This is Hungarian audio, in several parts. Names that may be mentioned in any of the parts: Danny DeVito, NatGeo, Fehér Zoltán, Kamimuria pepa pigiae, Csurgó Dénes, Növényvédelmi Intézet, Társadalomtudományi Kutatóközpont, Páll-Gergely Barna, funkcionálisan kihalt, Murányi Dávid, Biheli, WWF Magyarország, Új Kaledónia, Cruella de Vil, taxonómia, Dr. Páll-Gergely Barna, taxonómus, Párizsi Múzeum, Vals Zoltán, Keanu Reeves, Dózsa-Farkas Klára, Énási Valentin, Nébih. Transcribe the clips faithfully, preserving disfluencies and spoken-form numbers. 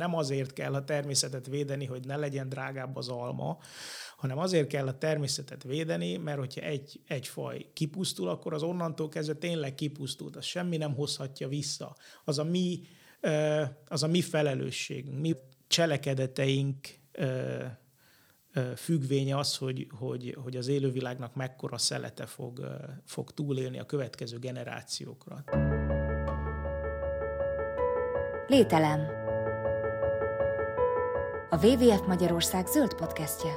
Nem azért kell a természetet védeni, hogy ne legyen drágább az alma, hanem azért kell a természetet védeni, mert hogyha egy, egy faj kipusztul, akkor az onnantól kezdve tényleg kipusztult, az semmi nem hozhatja vissza. Az a mi, az a mi felelősségünk, mi cselekedeteink függvénye az, hogy, hogy, hogy az élővilágnak mekkora szelete fog, fog túlélni a következő generációkra. Lételem. A dupla vé dupla vé ef Magyarország zöld podcastje.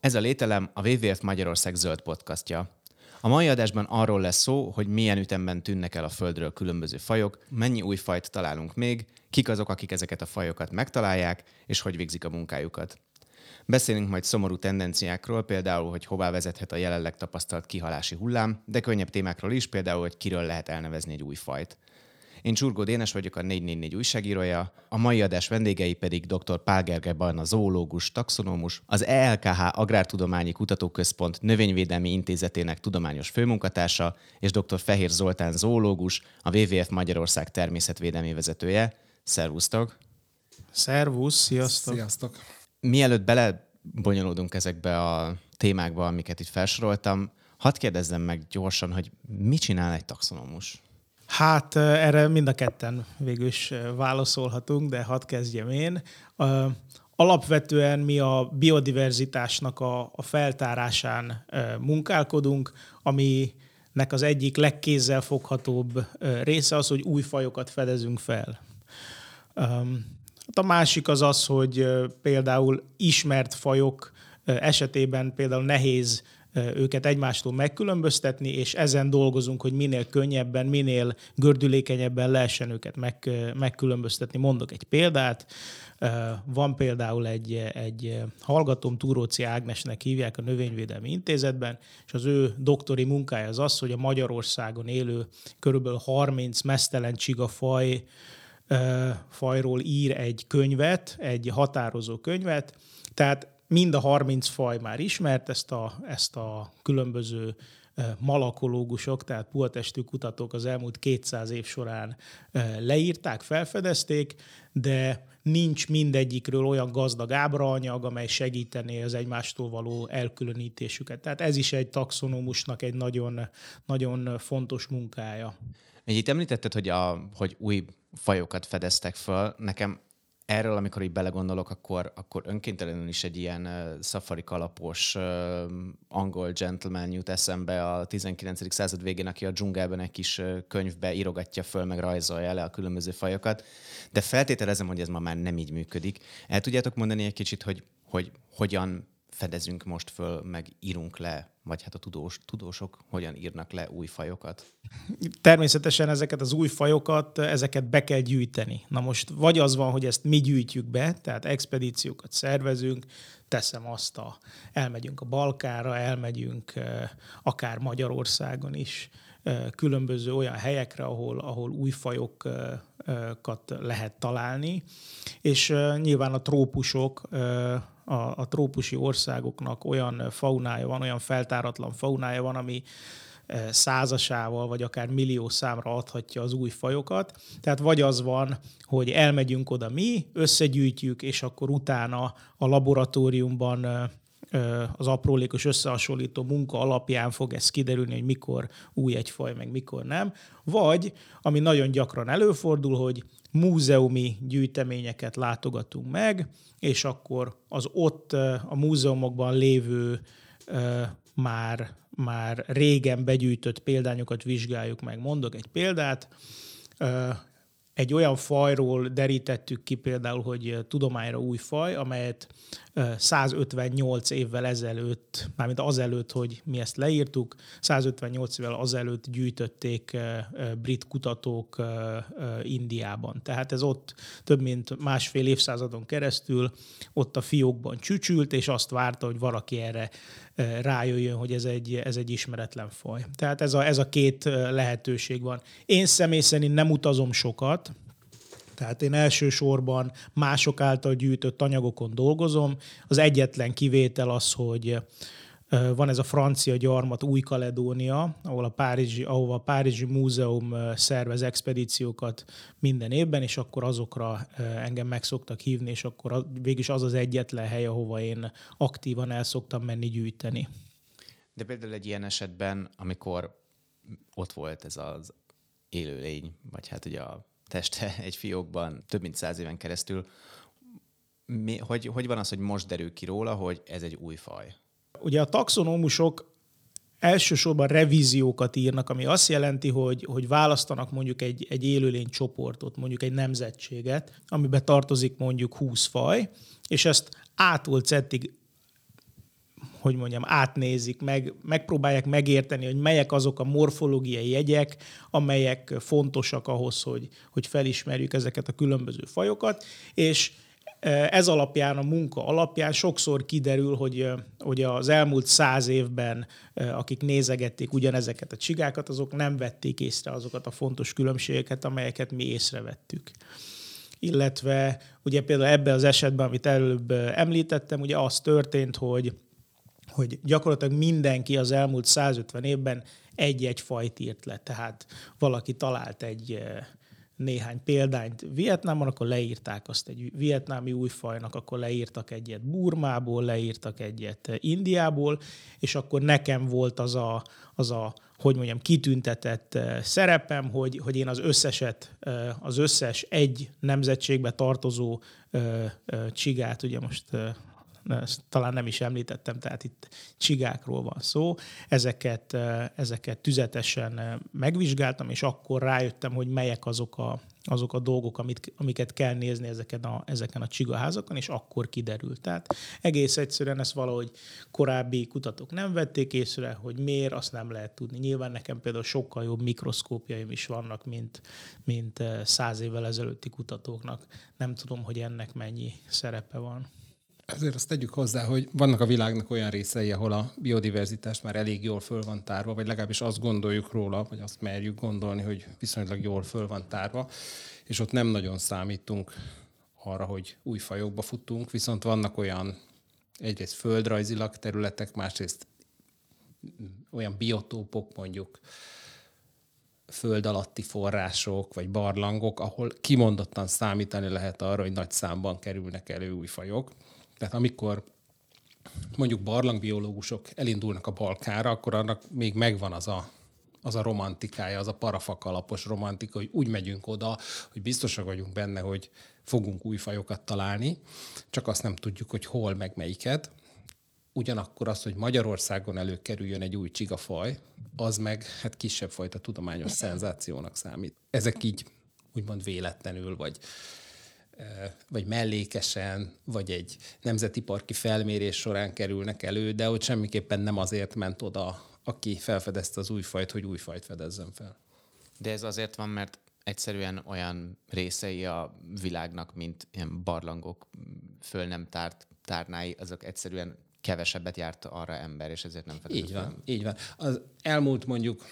Ez a Lételem a dupla vé dupla vé ef Magyarország zöld podcastja. A mai adásban arról lesz szó, hogy milyen ütemben tűnnek el a földről különböző fajok, mennyi új fajt találunk még, kik azok, akik ezeket a fajokat megtalálják, és hogy végzik a munkájukat. Beszélünk majd szomorú tendenciákról, például, hogy hová vezethet a jelenleg tapasztalt kihalási hullám, de könnyebb témákról is, például, hogy kiről lehet elnevezni egy új fajt. Én Csurgó Dénes vagyok, a négy négy négy újságírója, a mai adás vendégei pedig dr. Páll-Gergely Barna zoológus, taxonómus, az e el ká há Agrártudományi Kutatóközpont Növényvédelmi Intézetének tudományos főmunkatársa, és dr. Fehér Zoltán zoológus, a dupla vé dupla vé ef Magyarország természetvédelmi vezetője. Szervusztok! Szervusz, sziasztok! Sziasztok! Mielőtt belebonyolódunk ezekbe a témákba, amiket itt felsoroltam, hadd kérdezzem meg gyorsan, hogy mit csinál egy taxonómus? Hát erre mind a ketten végül is válaszolhatunk, de hadd kezdjem én. Alapvetően mi a biodiverzitásnak a feltárásán munkálkodunk, aminek az egyik legkézzelfoghatóbb része az, hogy új fajokat fedezünk fel. A másik az az, hogy például ismert fajok esetében például nehéz őket egymástól megkülönböztetni, és ezen dolgozunk, hogy minél könnyebben, minél gördülékenyebben lehessen őket meg, megkülönböztetni. Mondok egy példát. Van például egy, egy hallgatóm, Túróci Ágnesnek hívják a Növényvédelmi Intézetben, és az ő doktori munkája az az, hogy a Magyarországon élő kb. harminc meztelen csigafaj fajról ír egy könyvet, egy határozó könyvet, tehát mind a harminc faj már ismert, ezt a, ezt a különböző malakológusok, tehát puhatestű kutatók az elmúlt kétszáz év során leírták, felfedezték, de nincs mindegyikről olyan gazdag ábraanyag, amely segítené az egymástól való elkülönítésüket. Tehát ez is egy taxonómusnak egy nagyon, nagyon fontos munkája. Itt említetted, hogy, a, hogy új fajokat fedeztek föl. Nekem erről, amikor így belegondolok, akkor, akkor önkéntelenül is egy ilyen uh, szafari kalapos uh, angol gentleman jut eszembe a tizenkilencedik század végén, aki a dzsungelben egy kis uh, könyvbe írogatja föl, meg rajzolja le a különböző fajokat. De feltételezem, hogy ez ma már nem így működik. El tudjátok mondani egy kicsit, hogy, hogy hogyan fedezünk most föl, meg írunk le, vagy hát a tudós, tudósok hogyan írnak le új fajokat? Természetesen ezeket az új fajokat, ezeket be kell gyűjteni. Na most vagy az van, hogy ezt mi gyűjtjük be, tehát expedíciókat szervezünk, teszem azt a, elmegyünk a Balkánra, elmegyünk akár Magyarországon is, különböző olyan helyekre, ahol, ahol új fajokat lehet találni, és nyilván a trópusok, A, a trópusi országoknak olyan faunája van, olyan feltáratlan faunája van, ami százasával, vagy akár millió számra adhatja az új fajokat. Tehát vagy az van, hogy elmegyünk oda mi, összegyűjtjük, és akkor utána a laboratóriumban az aprólékos összehasonlító munka alapján fog ez kiderülni, hogy mikor új egy faj, meg mikor nem. Vagy, ami nagyon gyakran előfordul, hogy múzeumi gyűjteményeket látogatunk meg, és akkor az ott a múzeumokban lévő már, már régen begyűjtött példányokat vizsgáljuk meg. Mondok egy példát. Egy olyan fajról derítettük ki például, hogy tudományra új faj, amelyet százötvennyolc évvel ezelőtt, mármint azelőtt, hogy mi ezt leírtuk, százötvennyolc évvel azelőtt gyűjtötték brit kutatók Indiában. Tehát ez ott több mint másfél évszázadon keresztül ott a fiókban csücsült, és azt várta, hogy valaki erre rájöjjön, hogy ez egy, ez egy ismeretlen faj. Tehát ez a, ez a két lehetőség van. Én személy szerint nem utazom sokat, tehát én elsősorban mások által gyűjtött anyagokon dolgozom. Az egyetlen kivétel az, hogy Van ez a francia gyarmat Új Kaledónia, ahol a Párizsi, ahova a Párizsi Múzeum szervez expedíciókat minden évben, és akkor azokra engem meg szoktak hívni, és akkor végülis az az egyetlen hely, ahova én aktívan el szoktam menni gyűjteni. De például egy ilyen esetben, amikor ott volt ez az élőlény, vagy hát ugye a teste egy fiókban több mint száz éven keresztül, mi, hogy, hogy van az, hogy most derül ki róla, hogy ez egy új faj? Ugye a taxonómusok elsősorban revíziókat írnak, ami azt jelenti, hogy, hogy választanak mondjuk egy, egy élőlény csoportot, mondjuk egy nemzetséget, amiben tartozik mondjuk húsz faj, és ezt ától cettig, hogy mondjam, átnézik, meg, megpróbálják megérteni, hogy melyek azok a morfológiai jegyek, amelyek fontosak ahhoz, hogy, hogy felismerjük ezeket a különböző fajokat, és ez alapján, a munka alapján sokszor kiderül, hogy, hogy az elmúlt száz évben, akik nézegették ugyanezeket a csigákat, azok nem vették észre azokat a fontos különbségeket, amelyeket mi észrevettük. Illetve ugye például ebben az esetben, amit előbb említettem, ugye az történt, hogy, hogy gyakorlatilag mindenki az elmúlt száz ötven évben egy-egy fajt írt le. Tehát valaki talált egy... néhány példányt Vietnámban, akkor leírták azt egy vietnámi újfajnak, akkor leírtak egyet Burmából, leírtak egyet Indiából, és akkor nekem volt az a, az a hogy mondjam, kitüntetett szerepem, hogy, hogy én az összeset, az összes egy nemzetségbe tartozó csigát, ugye most ezt talán nem is említettem, tehát itt csigákról van szó. Ezeket, ezeket tüzetesen megvizsgáltam, és akkor rájöttem, hogy melyek azok a, azok a dolgok, amit, amiket kell nézni ezeken a, ezeken a csigaházakon, és akkor kiderült. Tehát egész egyszerűen ezt valahogy korábbi kutatók nem vették észre, hogy miért, azt nem lehet tudni. Nyilván nekem például sokkal jobb mikroszkópjaim is vannak, mint, mint száz évvel ezelőtti kutatóknak. Nem tudom, hogy ennek mennyi szerepe van. Azért azt tegyük hozzá, hogy vannak a világnak olyan részei, ahol a biodiverzitás már elég jól föl van tárva, vagy legalábbis azt gondoljuk róla, vagy azt merjük gondolni, hogy viszonylag jól föl van tárva, és ott nem nagyon számítunk arra, hogy új fajokba futunk, viszont vannak olyan egyrészt földrajzilag területek, másrészt olyan biotópok, mondjuk föld alatti források, vagy barlangok, ahol kimondottan számítani lehet arra, hogy nagy számban kerülnek elő új fajok. Tehát amikor mondjuk barlangbiológusok elindulnak a Balkánra, akkor annak még megvan az a, az a romantikája, az a parafakalapos romantika, hogy úgy megyünk oda, hogy biztosak vagyunk benne, hogy fogunk új fajokat találni, csak azt nem tudjuk, hogy hol, meg melyiket. Ugyanakkor az, hogy Magyarországon előkerüljön egy új csigafaj, az meg hát kisebb fajta tudományos szenzációnak számít. Ezek így úgymond véletlenül, vagy... vagy mellékesen, vagy egy nemzeti parki felmérés során kerülnek elő, de ott semmiképpen nem azért ment oda, aki felfedezte az újfajt, hogy újfajt fedezzen fel. De ez azért van, mert egyszerűen olyan részei a világnak, mint ilyen barlangok, föl nem tárt tárnái, azok egyszerűen kevesebbet járt arra ember, és ezért nem fedezett. Így van, így van. Az elmúlt mondjuk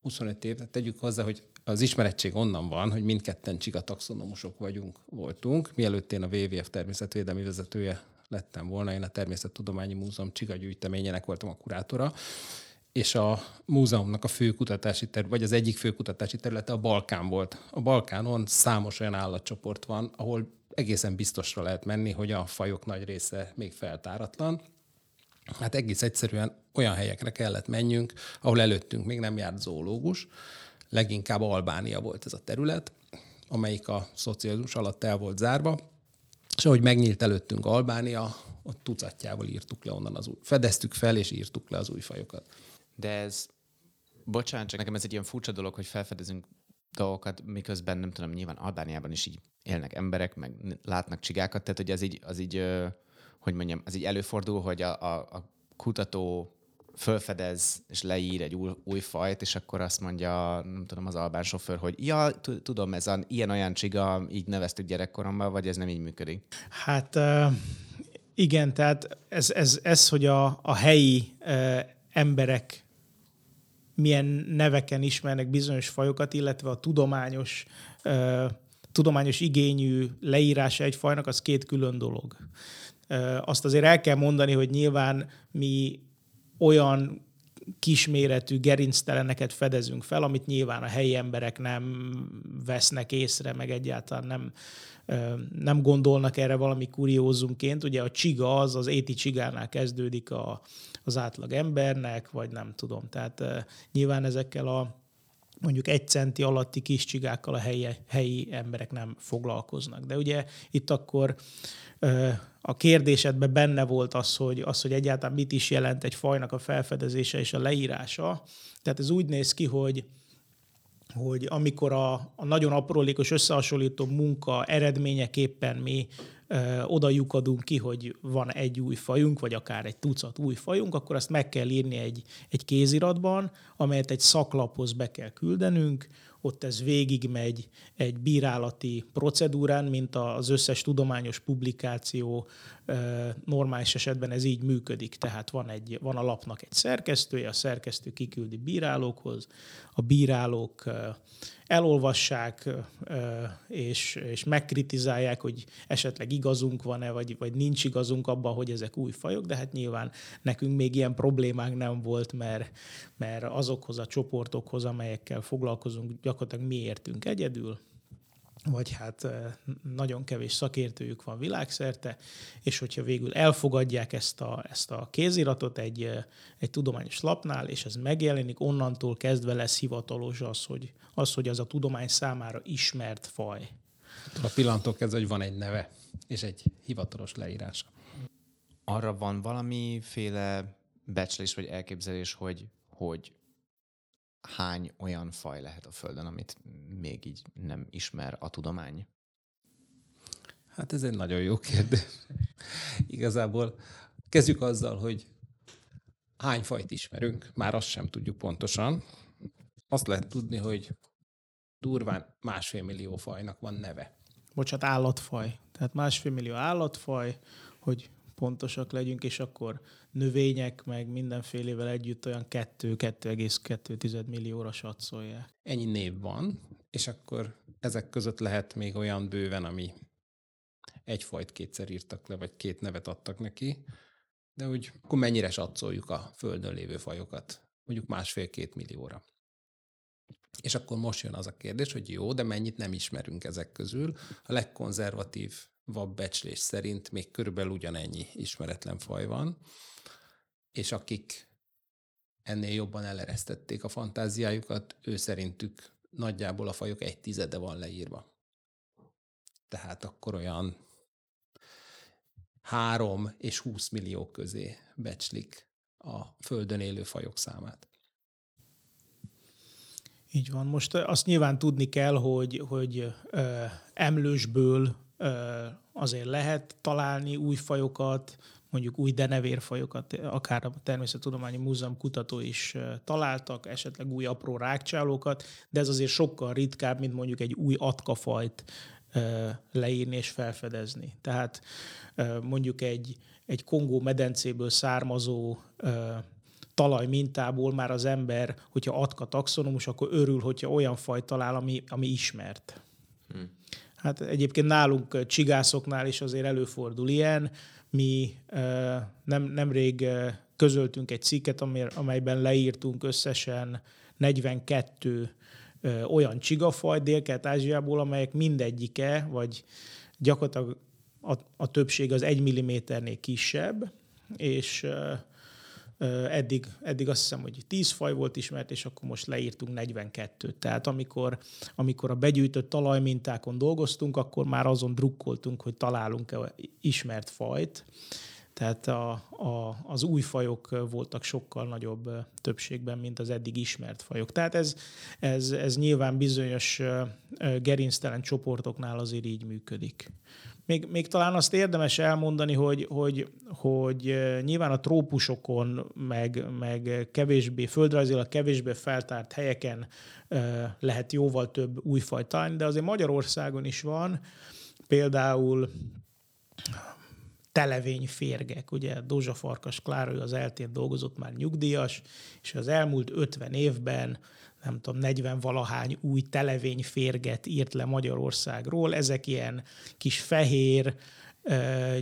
huszonöt év, tegyük hozzá, hogy az ismerettség onnan van, hogy mindketten csigataxonomusok vagyunk, voltunk. Mielőtt én a dupla vé dupla vé ef természetvédelmi vezetője lettem volna, én a Természettudományi Múzeum csigagyűjteményének voltam a kurátora, és a múzeumnak a fő kutatási terület, vagy az egyik fő kutatási területe a Balkán volt. A Balkánon számos olyan állatcsoport van, ahol egészen biztosra lehet menni, hogy a fajok nagy része még feltáratlan. Hát egész egyszerűen olyan helyekre kellett menjünk, ahol előttünk még nem járt zoológus. Leginkább Albánia volt ez a terület, amelyik a szocializmus alatt el volt zárva, és ahogy megnyílt előttünk Albánia, ott tucatjával írtuk le onnan az új, fedeztük fel és írtuk le az új fajokat. De ez, bocsánat, csak nekem ez egy ilyen furcsa dolog, hogy felfedezünk dolgokat, miközben nem tudom, nyilván Albániában is így élnek emberek, meg látnak csigákat, tehát hogy ez így, az így, hogy mondjam, az így előfordul, hogy a, a, a kutató fölfedez és leír egy új, új fajt, és akkor azt mondja, nem tudom, az albán sofőr, hogy ja, tudom, ez a, ilyen-olyan csiga, így neveztük gyerekkoromban, vagy ez nem így működik? Hát igen, tehát ez, ez, ez hogy a, a helyi emberek milyen neveken ismernek bizonyos fajokat, illetve a tudományos, tudományos igényű leírása egy fajnak, az két külön dolog. Azt azért el kell mondani, hogy nyilván mi olyan kisméretű gerincteleneket fedezünk fel, amit nyilván a helyi emberek nem vesznek észre, meg egyáltalán nem, nem gondolnak erre valami kuriózumként. Ugye a csiga az, az éti csigánál kezdődik a, az átlag embernek, vagy nem tudom. Tehát nyilván ezekkel a mondjuk egy centi alatti kis csigákkal a helyi, helyi emberek nem foglalkoznak. De ugye itt akkor a kérdésedben benne volt az, hogy, az, hogy egyáltalán mit is jelent egy fajnak a felfedezése és a leírása. Tehát ez úgy néz ki, hogy, hogy amikor a, a nagyon aprólékos összehasonlító munka eredményeképpen mi ö, oda lyukadunk ki, hogy van egy új fajunk, vagy akár egy tucat új fajunk, akkor azt meg kell írni egy, egy kéziratban, amelyet egy szaklaphoz be kell küldenünk. Ott ez végigmegy egy bírálati procedúrán, mint az összes tudományos publikáció normális esetben ez így működik. Tehát van, egy, van a lapnak egy szerkesztője, a szerkesztő kiküldi bírálókhoz, a bírálók elolvassák és, és megkritizálják, hogy esetleg igazunk van-e, vagy, vagy nincs igazunk abban, hogy ezek új fajok, de hát nyilván nekünk még ilyen problémánk nem volt, mert, mert azokhoz a csoportokhoz, amelyekkel foglalkozunk, gyakorlatilag mi értünk egyedül, vagy hát nagyon kevés szakértőjük van világszerte, és hogyha végül elfogadják ezt a, ezt a kéziratot egy, egy tudományos lapnál, és ez megjelenik, onnantól kezdve lesz hivatalos az, hogy az, hogy az a tudomány számára ismert faj. A pillanattól kezdve, hogy van egy neve, és egy hivatalos leírása. Arra van valamiféle becslés vagy elképzelés, hogy, hogy hány olyan faj lehet a Földön, amit még így nem ismer a tudomány? Hát ez egy nagyon jó kérdés. Igazából kezdjük azzal, hogy hány fajt ismerünk, már azt sem tudjuk pontosan. Azt lehet tudni, hogy durván másfél millió fajnak van neve. Bocsát, állatfaj. Tehát másfél millió állatfaj, hogy pontosak legyünk, és akkor növények, meg mindenfélével együtt olyan kettő-kettő egész kettő tized millióra satszolják. Ennyi név van, és akkor ezek között lehet még olyan bőven, ami egyfajt kétszer írtak le, vagy két nevet adtak neki, de úgy akkor mennyire satszoljuk a Földön lévő fajokat? Mondjuk másfél-két millióra. És akkor most jön az a kérdés, hogy jó, de mennyit nem ismerünk ezek közül. A legkonzervatív vabb becslés szerint még körülbelül ugyanennyi ismeretlen faj van, és akik ennél jobban eleresztették a fantáziájukat, ő szerintük nagyjából a fajok egy tizede van leírva. Tehát akkor olyan három és húsz millió közé becslik a Földön élő fajok számát. Így van. Most azt nyilván tudni kell, hogy, hogy ö, emlősből azért lehet találni új fajokat, mondjuk új denevérfajokat, akár a Természettudományi Múzeum kutatói is találtak, esetleg új apró rágcsálókat, de ez azért sokkal ritkább, mint mondjuk egy új atkafajt leírni és felfedezni. Tehát mondjuk egy, egy Kongó medencéből származó talajmintából már az ember, hogyha atka taxonomus, akkor örül, hogyha olyan fajt talál, ami, ami ismert. Hm. Hát egyébként nálunk csigászoknál is azért előfordul ilyen. Mi nem, nemrég közöltünk egy cikket, amelyben leírtunk összesen negyvenkettő olyan csigafaj Délkelet-Ázsiából, amelyek mindegyike, vagy gyakorlatilag a, a többség az egy milliméternél kisebb, és Eddig, eddig azt hiszem, hogy tíz faj volt ismert, és akkor most leírtunk negyvenkettőt. Tehát amikor, amikor a begyűjtött talajmintákon dolgoztunk, akkor már azon drukkoltunk, hogy találunk-e ismert fajt. Tehát a, a, az új fajok voltak sokkal nagyobb többségben, mint az eddig ismert fajok. Tehát ez, ez, ez nyilván bizonyos gerinctelen csoportoknál azért így működik. Még, még talán azt érdemes elmondani, hogy, hogy, hogy nyilván a trópusokon, meg, meg kevésbé földrajzilag, kevésbé feltárt helyeken lehet jóval több újfajt találni, de azért Magyarországon is van például televényférgek. Ugye Dózsa-Farkas Klára, ő az eltén dolgozott, már nyugdíjas, és az elmúlt ötven évben nem tudom, negyven valahány új televényférget írt le Magyarországról. Ezek ilyen kis fehér,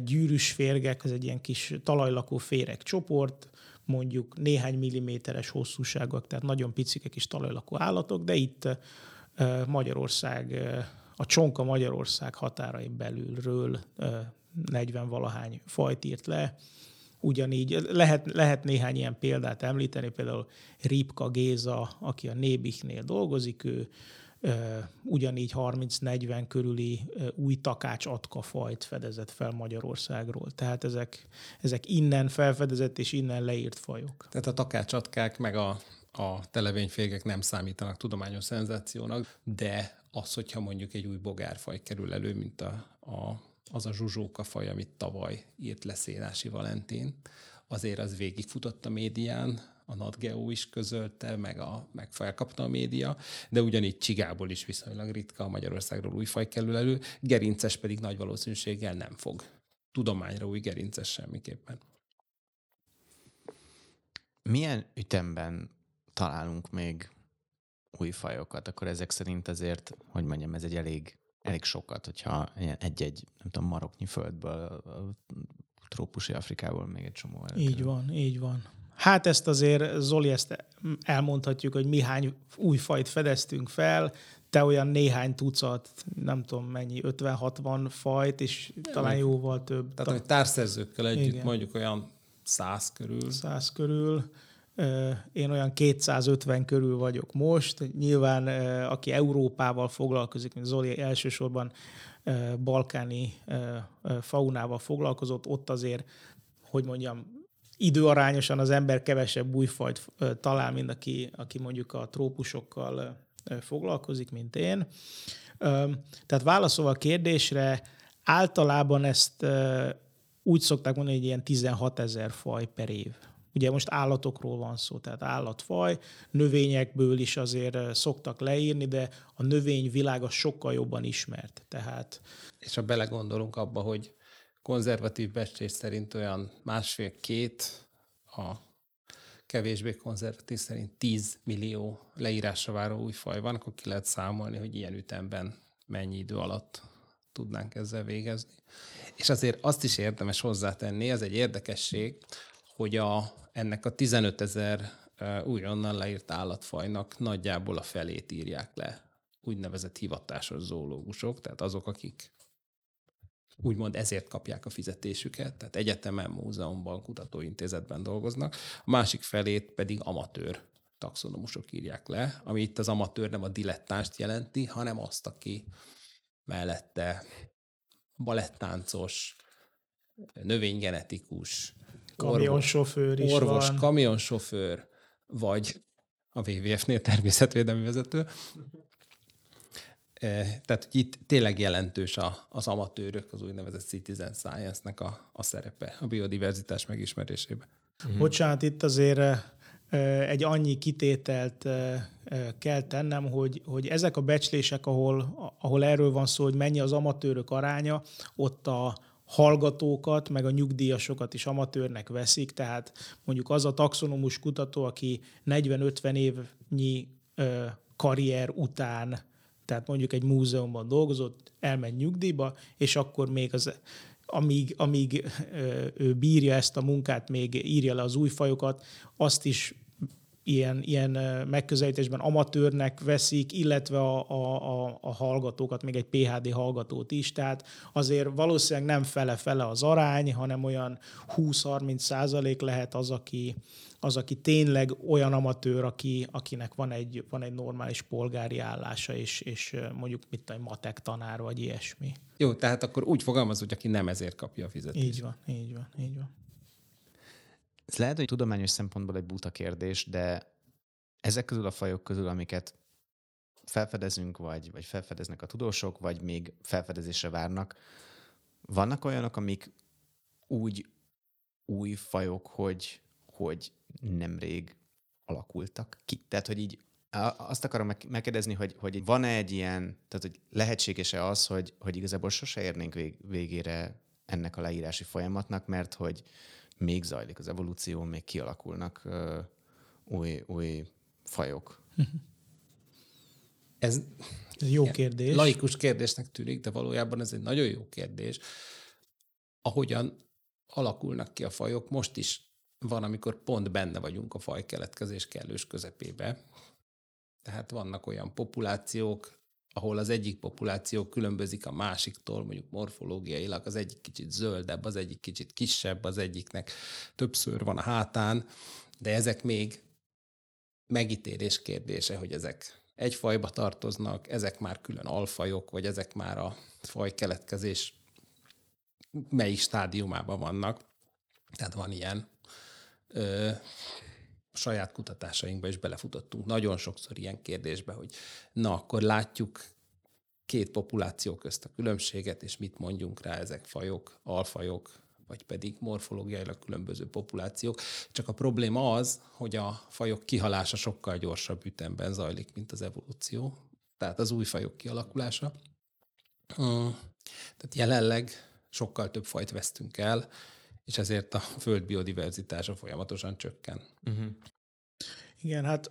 gyűrűs férgek, ez egy ilyen kis talajlakó féreg csoport, mondjuk néhány milliméteres hosszúságok, tehát nagyon picikek is talajlakó állatok, de itt Magyarország, a csonka Magyarország határain belülről negyven valahány fajt írt le. Ugyanígy lehet, lehet néhány ilyen példát említeni, például Rípka Géza, aki a Nébihnél dolgozik, ő ugyanígy harminc-negyven körüli új takács atkafajt fedezett fel Magyarországról. Tehát ezek, ezek innen felfedezett és innen leírt fajok. Tehát a takácsatkák meg a, a televényfégek nem számítanak tudományos szenzációnak, de az, hogyha mondjuk egy új bogárfaj kerül elő, mint a, a, az a zsuzsókafaj, amit tavaly írt le Énási Valentin, azért az végigfutott a médián, a NatGeo is közölte, meg, a, meg felkapta a média, de ugyanígy csigából is viszonylag ritka a Magyarországról új faj kerül elő, gerinces pedig nagy valószínűséggel nem fog. Tudományra új gerinces semmiképpen. Milyen ütemben találunk még új fajokat? Akkor ezek szerint azért, hogy mondjam, ez egy elég, elég sokat, hogyha egy-egy, nem tudom, maroknyi földből, trópusi Afrikából még egy csomó előkerül. Így van, így van. Hát ezt azért, Zoli, ezt elmondhatjuk, hogy mi hány új fajt fedeztünk fel, te olyan néhány tucat, nem tudom mennyi, ötven-hatvan fajt, és de talán meg, jóval több. Tehát, hogy társszerzőkkel együtt igen. Mondjuk olyan száz körül. Száz körül. Én olyan kétszázötven körül vagyok most. Nyilván, aki Európával foglalkozik, mint Zoli elsősorban balkáni faunával foglalkozott, ott azért, hogy mondjam, időarányosan az ember kevesebb újfajt talál, mint aki, aki mondjuk a trópusokkal foglalkozik, mint én. Tehát válaszolva a kérdésre, általában ezt úgy szokták mondani, hogy ilyen tizenhatezer faj per év. Ugye most állatokról van szó, tehát állatfaj, növényekből is azért szoktak leírni, de a növényvilága sokkal jobban ismert. Tehát... És ha belegondolunk abba, hogy konzervatív becslés szerint olyan másfél-két, a kevésbé konzervatív szerint tíz millió leírásra váró új faj van, akkor ki lehet számolni, hogy ilyen ütemben mennyi idő alatt tudnánk ezzel végezni. És azért azt is érdemes hozzátenni, ez egy érdekesség, hogy a, ennek a tizenötezer újonnan leírt állatfajnak nagyjából a felét írják le úgynevezett hivatásos zoológusok, tehát azok, akik úgymond ezért kapják a fizetésüket, tehát egyetemen, múzeumban, kutatóintézetben dolgoznak, a másik felét pedig amatőr taxonomusok írják le, ami itt az amatőr nem a dilettást jelenti, hanem azt, aki mellette balettáncos, növénygenetikus, kamionsofőr orvos, is orvos, van. kamionsofőr, vagy a W W F-nél természetvédelmi vezető. Tehát itt tényleg jelentős az amatőrök, az úgynevezett citizen science-nek a, a szerepe a biodiverzitás megismerésében. Bocsánat, itt azért egy annyi kitételt kell tennem, hogy, hogy ezek a becslések, ahol, ahol erről van szó, hogy mennyi az amatőrök aránya, ott a hallgatókat, meg a nyugdíjasokat is amatőrnek veszik, tehát mondjuk az a taxonomus kutató, aki negyven-ötven évnyi karrier után, tehát mondjuk egy múzeumban dolgozott, elmegy nyugdíjba, és akkor még az, amíg, amíg ő bírja ezt a munkát, még írja le az új fajokat, azt is ilyen, ilyen megközelítésben amatőrnek veszik, illetve a, a, a hallgatókat, még egy pé há dé hallgatót is, tehát azért valószínűleg nem fele-fele az arány, hanem olyan húsz-harminc százalék lehet az, aki... az, aki tényleg olyan amatőr, aki, akinek van egy, van egy normális polgári állása, és, és mondjuk mit tudom, matek tanár, vagy ilyesmi. Jó, tehát akkor úgy fogalmaz, hogy aki nem ezért kapja a fizetést. Így van, így van, így van. Ez lehet, hogy tudományos szempontból egy buta kérdés, de ezek közül a fajok közül, amiket felfedezünk, vagy, vagy felfedeznek a tudósok, vagy még felfedezésre várnak, vannak olyanok, amik úgy új fajok, hogy hogy nemrég alakultak ki. Tehát, hogy így azt akarom megkérdezni, hogy, hogy van-e egy ilyen, tehát, hogy lehetséges-e az, hogy, hogy igazából sose érnénk vég, végére ennek a leírási folyamatnak, mert hogy még zajlik az evolúció, még kialakulnak ö, új, új fajok. Ez, ez jó kérdés. Laikus kérdésnek tűnik, de valójában ez egy nagyon jó kérdés. Ahogyan alakulnak ki a fajok, most is Van, amikor pont benne vagyunk a fajkeletkezés kellős közepébe. Tehát vannak olyan populációk, ahol az egyik populáció különbözik a másiktól, mondjuk morfológiailag, az egyik kicsit zöldebb, az egyik kicsit kisebb, az egyiknek több szőr van a hátán, de ezek még megítélés kérdése, hogy ezek egy fajba tartoznak, ezek már külön alfajok, vagy ezek már a fajkeletkezés melyik stádiumában vannak. Tehát van ilyen. Ö, saját kutatásainkba is belefutottunk nagyon sokszor ilyen kérdésbe, hogy na, akkor látjuk két populáció közt a különbséget, és mit mondjunk rá, ezek fajok, alfajok, vagy pedig morfológiailag különböző populációk. Csak a probléma az, hogy a fajok kihalása sokkal gyorsabb ütemben zajlik, mint az evolúció, tehát az új fajok kialakulása. Tehát jelenleg sokkal több fajt vesztünk el, és ezért a föld biodiverzitása folyamatosan csökken. Uh-huh. Igen, hát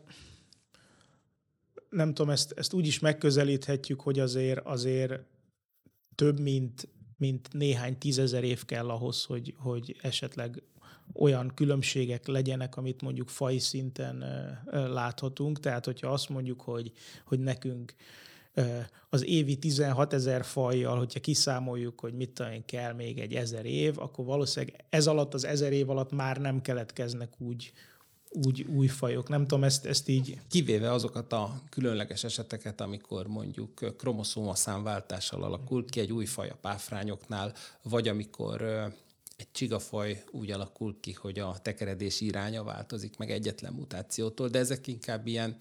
nem tudom, ezt, ezt úgy is megközelíthetjük, hogy azért, azért több, mint, mint néhány tízezer év kell ahhoz, hogy, hogy esetleg olyan különbségek legyenek, amit mondjuk faji szinten láthatunk. Tehát, hogyha azt mondjuk, hogy, hogy nekünk az évi tizenhatezer fajjal, hogyha kiszámoljuk, hogy mit tudom én, kell még egy ezer év, akkor valószínűleg ez alatt, az ezer év alatt már nem keletkeznek úgy, úgy új fajok. Nem tudom, ezt, ezt így... Kivéve azokat a különleges eseteket, amikor mondjuk kromoszómaszámváltással alakul ki egy új faj a páfrányoknál, vagy amikor egy csigafaj úgy alakul ki, hogy a tekeredés iránya változik meg egyetlen mutációtól, de ezek inkább ilyen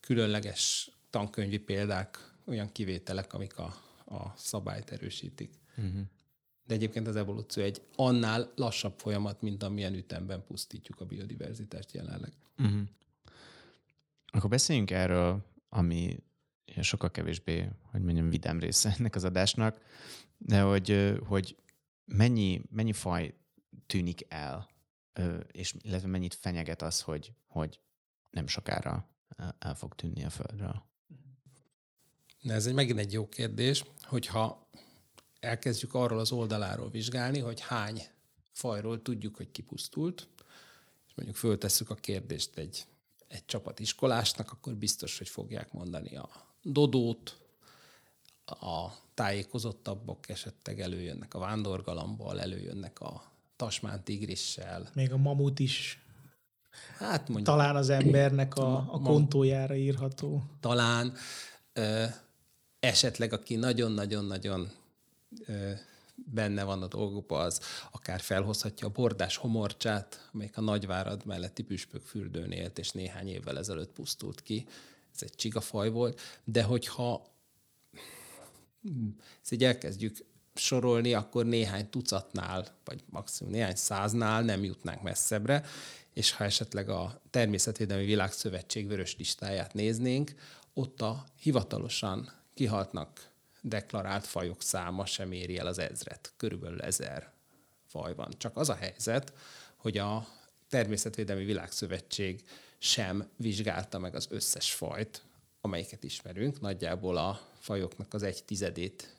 különleges tankönyvi példák, olyan kivételek, amik a, a szabályt erősítik. Uh-huh. De egyébként az evolúció egy annál lassabb folyamat, mint amilyen ütemben pusztítjuk a biodiverzitást jelenleg. Uh-huh. Akkor beszéljünk erről, ami sokkal kevésbé, hogy mondjam, vidám része ennek az adásnak, de hogy, hogy mennyi, mennyi faj tűnik el, és illetve mennyit fenyeget az, hogy, hogy nem sokára el fog tűnni a Földről. De ez egy, megint egy jó kérdés, hogyha elkezdjük arról az oldaláról vizsgálni, hogy hány fajról tudjuk, hogy kipusztult, és mondjuk föltesszük a kérdést egy, egy csapat iskolásnak, akkor biztos, hogy fogják mondani a dodót, a tájékozottabbak esetleg előjönnek a vándorgalambal, előjönnek a tasmán tigrissel. Még a mamut is. Hát mondjuk, talán az embernek a, a kontójára írható. Talán ö, esetleg, aki nagyon-nagyon-nagyon ö, benne van a dolgokban, az akár felhozhatja a bordás homorcsát, amelyik a Nagyvárad melletti Püspökfürdőn élt, és néhány évvel ezelőtt pusztult ki. Ez egy csigafaj volt. De hogyha ezt így elkezdjük sorolni, akkor néhány tucatnál, vagy maximum néhány száznál nem jutnánk messzebbre, és ha esetleg a Természetvédelmi Világszövetség vörös listáját néznénk, ott a hivatalosan kihaltnak deklarált fajok száma sem éri el az ezret. Körülbelül ezer faj van. Csak az a helyzet, hogy a Természetvédelmi Világszövetség sem vizsgálta meg az összes fajt, amelyiket ismerünk. Nagyjából a fajoknak az egy tizedét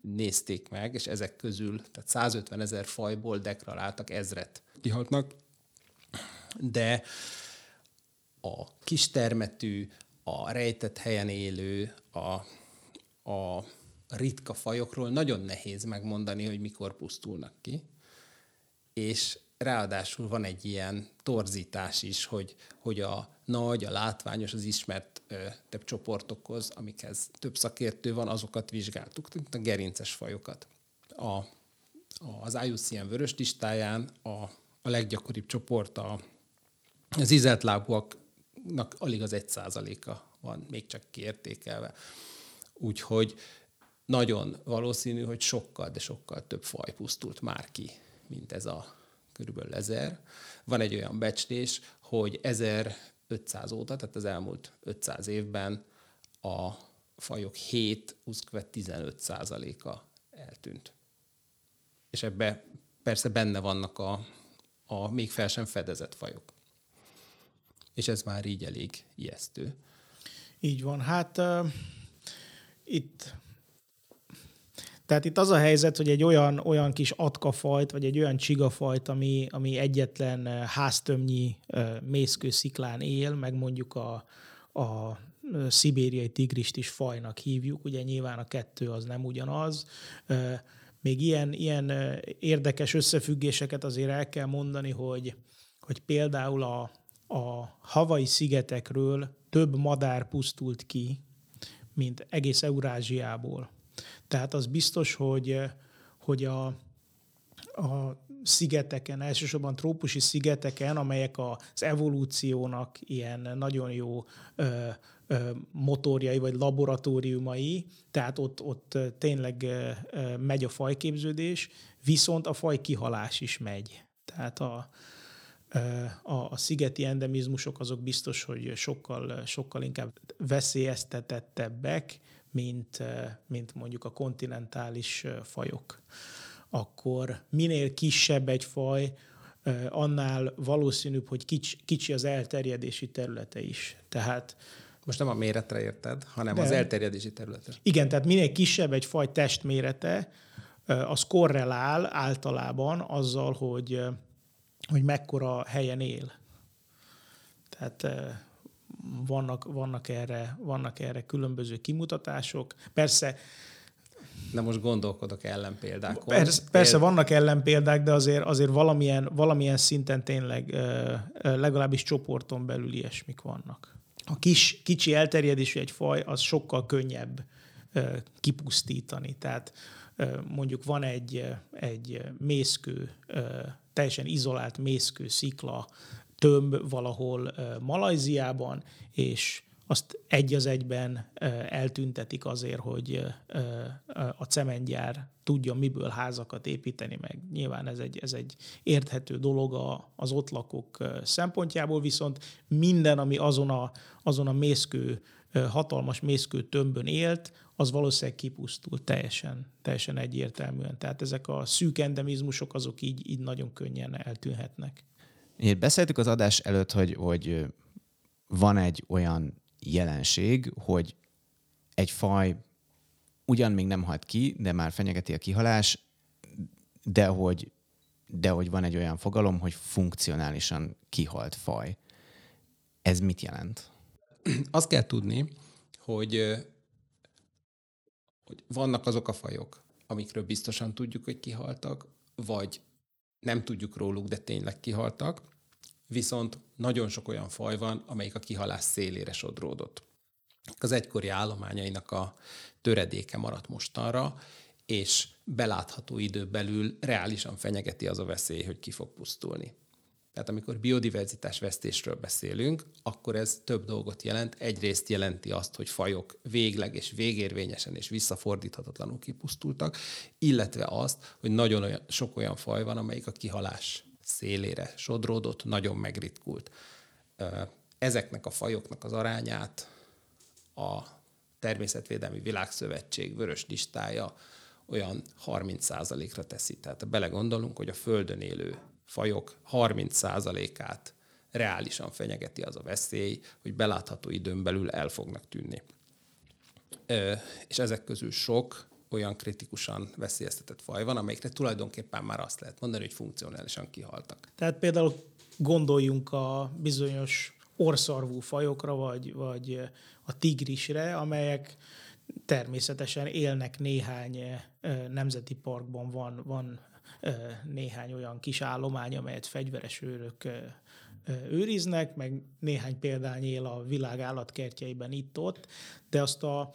nézték meg, és ezek közül, tehát százötvenezer fajból deklaráltak ezret kihaltnak, de a kistermetű, a rejtett helyen élő, a, a ritka fajokról nagyon nehéz megmondani, hogy mikor pusztulnak ki. És ráadásul van egy ilyen torzítás is, hogy, hogy a nagy, a látványos, az ismert ö, több csoportokhoz, amikhez több szakértő van, azokat vizsgáltuk, a gerinces fajokat. A, a, az i u cé en vörös listáján a A leggyakoribb csoport a, az ízeltlábúaknak alig az egy százaléka van, még csak kiértékelve. Úgyhogy nagyon valószínű, hogy sokkal, de sokkal több faj pusztult már ki, mint ez a körülbelül ezer. Van egy olyan becslés, hogy ezerötszáz óta, tehát az elmúlt ötszáz évben a fajok hét, tizenöt százaléka eltűnt. És ebben persze benne vannak a a még fel sem fedezett fajok. És ez már így elég ijesztő. Így van. Hát uh, itt Tehát itt az a helyzet, hogy egy olyan, olyan kis atkafajt, vagy egy olyan csigafajt, ami, ami egyetlen háztömnyi mészkő sziklán él, meg mondjuk a, a szibériai tigrist is fajnak hívjuk, ugye nyilván a kettő az nem ugyanaz. Még ilyen, ilyen érdekes összefüggéseket azért el kell mondani, hogy, hogy például a, a Hawaii szigetekről több madár pusztult ki, mint egész Eurázsiából. Tehát az biztos, hogy, hogy a, a szigeteken, elsősorban trópusi szigeteken, amelyek az evolúciónak ilyen nagyon jó ö, ö, motorjai vagy laboratóriumai, tehát ott, ott tényleg ö, ö, megy a fajképződés, viszont a faj kihalás is megy. Tehát a, ö, a, a szigeti endemizmusok azok biztos, hogy sokkal, sokkal inkább veszélyeztetettebbek, mint, mint mondjuk a kontinentális fajok. Akkor minél kisebb egy faj, annál valószínűbb, hogy kicsi, kicsi az elterjedési területe is. Tehát most nem a méretre érted, hanem de, az elterjedési területe. Igen, tehát minél kisebb egy faj testmérete, az korrelál általában azzal, hogy, hogy mekkora helyen él. Tehát... Vannak, vannak, erre, vannak erre különböző kimutatások. Persze... De most gondolkodok ellenpéldákon. Persze, persze vannak ellenpéldák, de azért, azért valamilyen, valamilyen szinten tényleg legalábbis csoporton belül ilyesmik vannak. A kis, kicsi elterjedésű egy faj, az sokkal könnyebb kipusztítani. Tehát mondjuk van egy, egy mészkő, teljesen izolált mészkő szikla, tömb valahol Malajziában, és azt egy az egyben eltüntetik azért, hogy a cementgyár tudja, miből házakat építeni meg. Nyilván ez egy, ez egy érthető dolog az ott lakók szempontjából, viszont minden, ami azon a, azon a mészkő, hatalmas mészkő tömbön élt, az valószínűleg kipusztult teljesen, teljesen egyértelműen. Tehát ezek a szűk endemizmusok, azok így, így nagyon könnyen eltűnhetnek. Én beszéltük az adás előtt, hogy, hogy van egy olyan jelenség, hogy egy faj ugyan még nem halt ki, de már fenyegeti a kihalás, de hogy, de hogy van egy olyan fogalom, hogy funkcionálisan kihalt faj. Ez mit jelent? Azt kell tudni, hogy, hogy vannak azok a fajok, amikről biztosan tudjuk, hogy kihaltak, vagy nem tudjuk róluk, de tényleg kihaltak, viszont nagyon sok olyan faj van, amelyik a kihalás szélére sodródott. Az egykori állományainak a töredéke maradt mostanra, és belátható idő belül reálisan fenyegeti az a veszély, hogy ki fog pusztulni. Tehát amikor biodiverzitás vesztésről beszélünk, akkor ez több dolgot jelent. Egyrészt jelenti azt, hogy fajok végleg és végérvényesen és visszafordíthatatlanul kipusztultak, illetve azt, hogy nagyon olyan, sok olyan faj van, amelyik a kihalás szélére sodródott, nagyon megritkult. Ezeknek a fajoknak az arányát a Természetvédelmi Világszövetség vörös listája olyan harminc százalékra teszi. Tehát belegondolunk, hogy a Földön élő fajok harminc százalékát reálisan fenyegeti az a veszély, hogy belátható időn belül el fognak tűnni. És ezek közül sok olyan kritikusan veszélyeztetett faj van, amelyikre tulajdonképpen már azt lehet mondani, hogy funkcionálisan kihaltak. Tehát például gondoljunk a bizonyos orrszarvú fajokra, vagy, vagy a tigrisre, amelyek természetesen élnek néhány nemzeti parkban, van, van néhány olyan kis állomány, amelyet fegyveres őrök őriznek, meg néhány példány él a világ állatkertjeiben itt-ott, de azt a,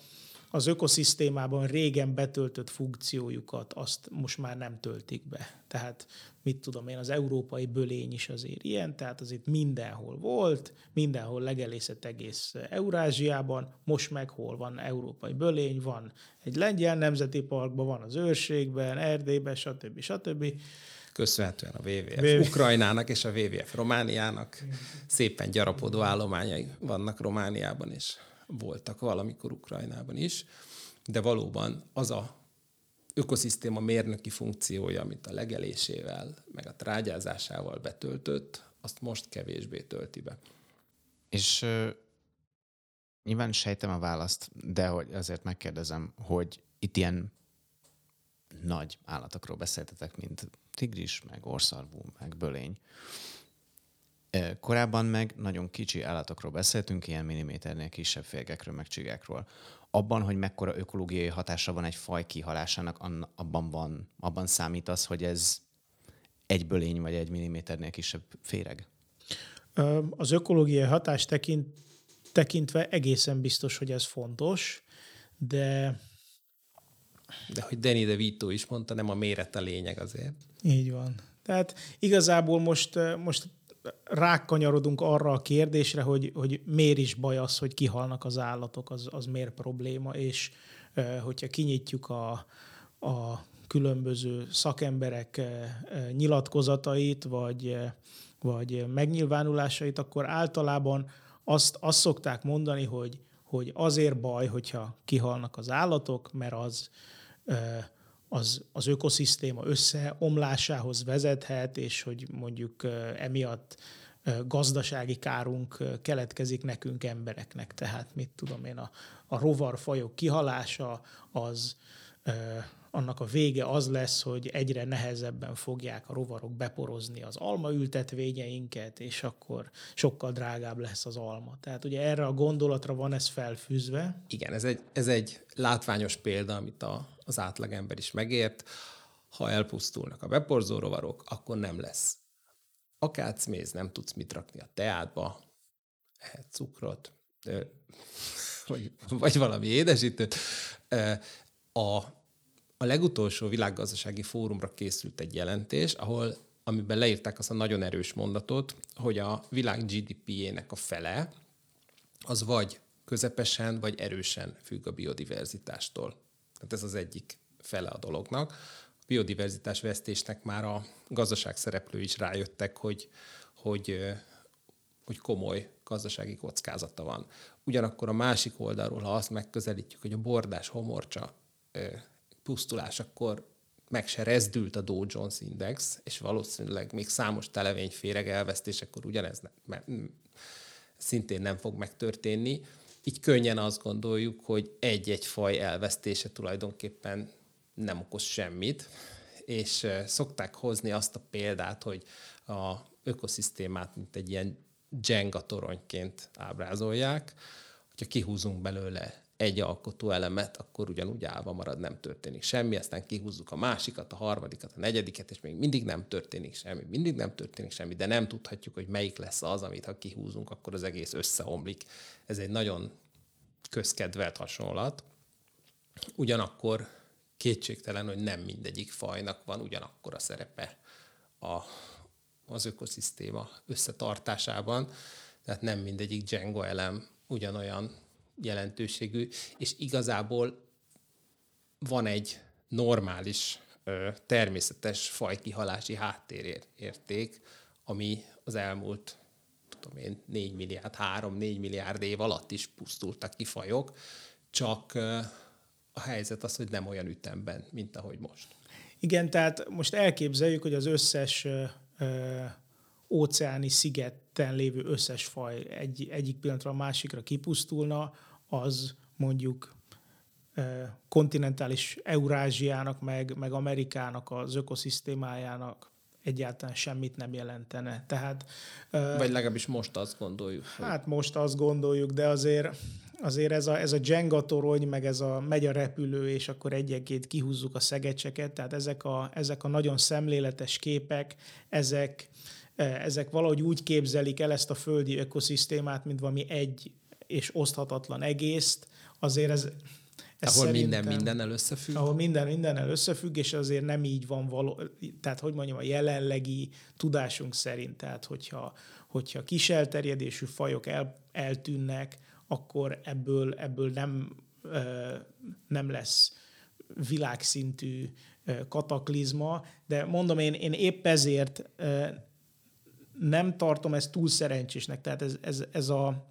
az ökoszisztémában régen betöltött funkciójukat azt most már nem töltik be. Tehát mit tudom én, az európai bölény is azért ilyen, tehát az itt mindenhol volt, mindenhol legelészett egész Eurázsiában, most meg hol van európai bölény, van egy lengyel nemzeti parkban, van az Őrségben, Erdélyben, stb. stb. Köszönhetően a dupla vé dupla vé ef Ukrajnának és a dupla vé dupla vé ef Romániának szépen gyarapodó állományai vannak Romániában, és voltak valamikor Ukrajnában is, de valóban az a ökoszisztéma mérnöki funkciója, amit a legelésével, meg a trágyázásával betöltött, azt most kevésbé tölti be. És uh, nyilván sejtem a választ, de hogy azért megkérdezem, hogy itt ilyen nagy állatokról beszéltetek, mint tigris, meg orrszarvú, meg bölény. Korábban meg nagyon kicsi állatokról beszéltünk, ilyen milliméternél kisebb férgekről, meg csigákról. Abban, hogy mekkora ökológiai hatása van egy faj kihalásának, abban, van, abban számít az, hogy ez egy bölény vagy egy milliméternél kisebb féreg? Az ökológiai hatás tekint, tekintve egészen biztos, hogy ez fontos, de... De hogy Danny DeVito is mondta, nem a méret a lényeg azért. Így van. Tehát igazából most, most rákanyarodunk arra a kérdésre, hogy, hogy miért is baj az, hogy kihalnak az állatok, az, az miért probléma, és hogyha kinyitjuk a, a különböző szakemberek nyilatkozatait, vagy, vagy megnyilvánulásait, akkor általában azt, azt szokták mondani, hogy, hogy azért baj, hogyha kihalnak az állatok, mert az... Az, az ökoszisztéma összeomlásához vezethet, és hogy mondjuk emiatt gazdasági kárunk keletkezik nekünk embereknek. Tehát mit tudom én, a, a rovarfajok kihalása, az, annak a vége az lesz, hogy egyre nehezebben fogják a rovarok beporozni az almaültetvényeinket, és akkor sokkal drágább lesz az alma. Tehát ugye erre a gondolatra van ez felfűzve. Igen, ez egy, ez egy látványos példa, amit a az átlagember is megért, ha elpusztulnak a beporzó rovarok, akkor nem lesz akácméz, nem tudsz mit rakni a teádba, ehet cukrot, vagy, vagy valami édesítőt. A, a legutolsó világgazdasági fórumra készült egy jelentés, ahol, amiben leírták azt a nagyon erős mondatot, hogy a világ gé dé pé-jének a fele az vagy közepesen, vagy erősen függ a biodiverzitástól. Tehát ez az egyik fele a dolognak. A biodiverzitás vesztésnek már a gazdaság szereplői is rájöttek, hogy, hogy, hogy komoly gazdasági kockázata van. Ugyanakkor a másik oldalról, ha azt megközelítjük, hogy a bordás homorcsa pusztulás, akkor meg se rezdült a Dow Jones Index, és valószínűleg még számos televényféreg elvesztésekor ugyanez nem, szintén nem fog megtörténni. Így könnyen azt gondoljuk, hogy egy-egy faj elvesztése tulajdonképpen nem okoz semmit, és szokták hozni azt a példát, hogy a ökoszisztémát mint egy ilyen Jenga toronyként ábrázolják. Ha kihúzunk belőle egy alkotó elemet, akkor ugyanúgy állva marad, nem történik semmi, aztán kihúzzuk a másikat, a harmadikat, a negyediket, és még mindig nem történik semmi, mindig nem történik semmi, de nem tudhatjuk, hogy melyik lesz az, amit ha kihúzunk, akkor az egész összeomlik. Ez egy nagyon közkedvelt hasonlat. Ugyanakkor kétségtelen, hogy nem mindegyik fajnak van ugyanakkor a szerepe a, az ökoszisztéma összetartásában, tehát nem mindegyik Jenga elem ugyanolyan jelentőségű, és igazából van egy normális, természetes fajkihalási háttérérték, ami az elmúlt, tudom én, négy milliárd, három-négy milliárd év alatt is pusztultak ki fajok, csak a helyzet az, hogy nem olyan ütemben, mint ahogy most. Igen, tehát most elképzeljük, hogy az összes ö, óceáni szigeten lévő összes faj egy, egyik pillanatra a másikra kipusztulna, az mondjuk kontinentális Eurázsiának, meg, meg Amerikának az ökoszisztémájának egyáltalán semmit nem jelentene. Tehát, vagy legalábbis most azt gondoljuk. Hát hogy... most azt gondoljuk, de azért, azért ez, a, ez a Jenga torony, meg ez a megy a repülő, és akkor egyenként kihúzzuk a szegecseket, tehát ezek a, ezek a nagyon szemléletes képek, ezek, ezek valahogy úgy képzelik el ezt a földi ökoszisztémát, mint valami egy és oszthatatlan egészt, azért ez, ez ahol minden mindennel összefügg. Ahol minden mindennel összefügg, és azért nem így van való, tehát hogy mondjam, a jelenlegi tudásunk szerint, tehát hogyha, hogyha kis elterjedésű fajok el, eltűnnek, akkor ebből, ebből nem, nem lesz világszintű kataklizma, de mondom én, én épp ezért nem tartom ezt túl szerencsésnek, tehát ez, ez, ez a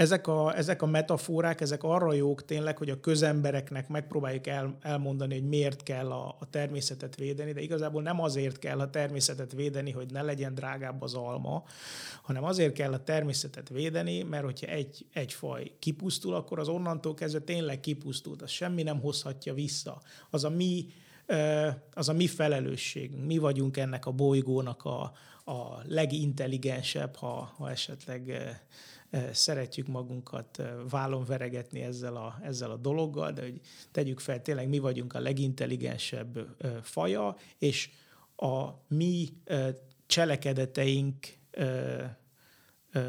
Ezek a, ezek a metaforák, ezek arra jók tényleg, hogy a közembereknek megpróbáljuk el, elmondani, hogy miért kell a, a természetet védeni, de igazából nem azért kell a természetet védeni, hogy ne legyen drágább az alma, hanem azért kell a természetet védeni, mert hogyha egy, egy faj kipusztul, akkor az onnantól kezdve tényleg kipusztult, az semmi nem hozhatja vissza. Az a mi, az a mi felelősségünk, mi vagyunk ennek a bolygónak a, a legintelligensebb, ha, ha esetleg... szeretjük magunkat vállon veregetni ezzel a, ezzel a dologgal, de hogy tegyük fel, tényleg mi vagyunk a legintelligensebb faja, és a mi cselekedeteink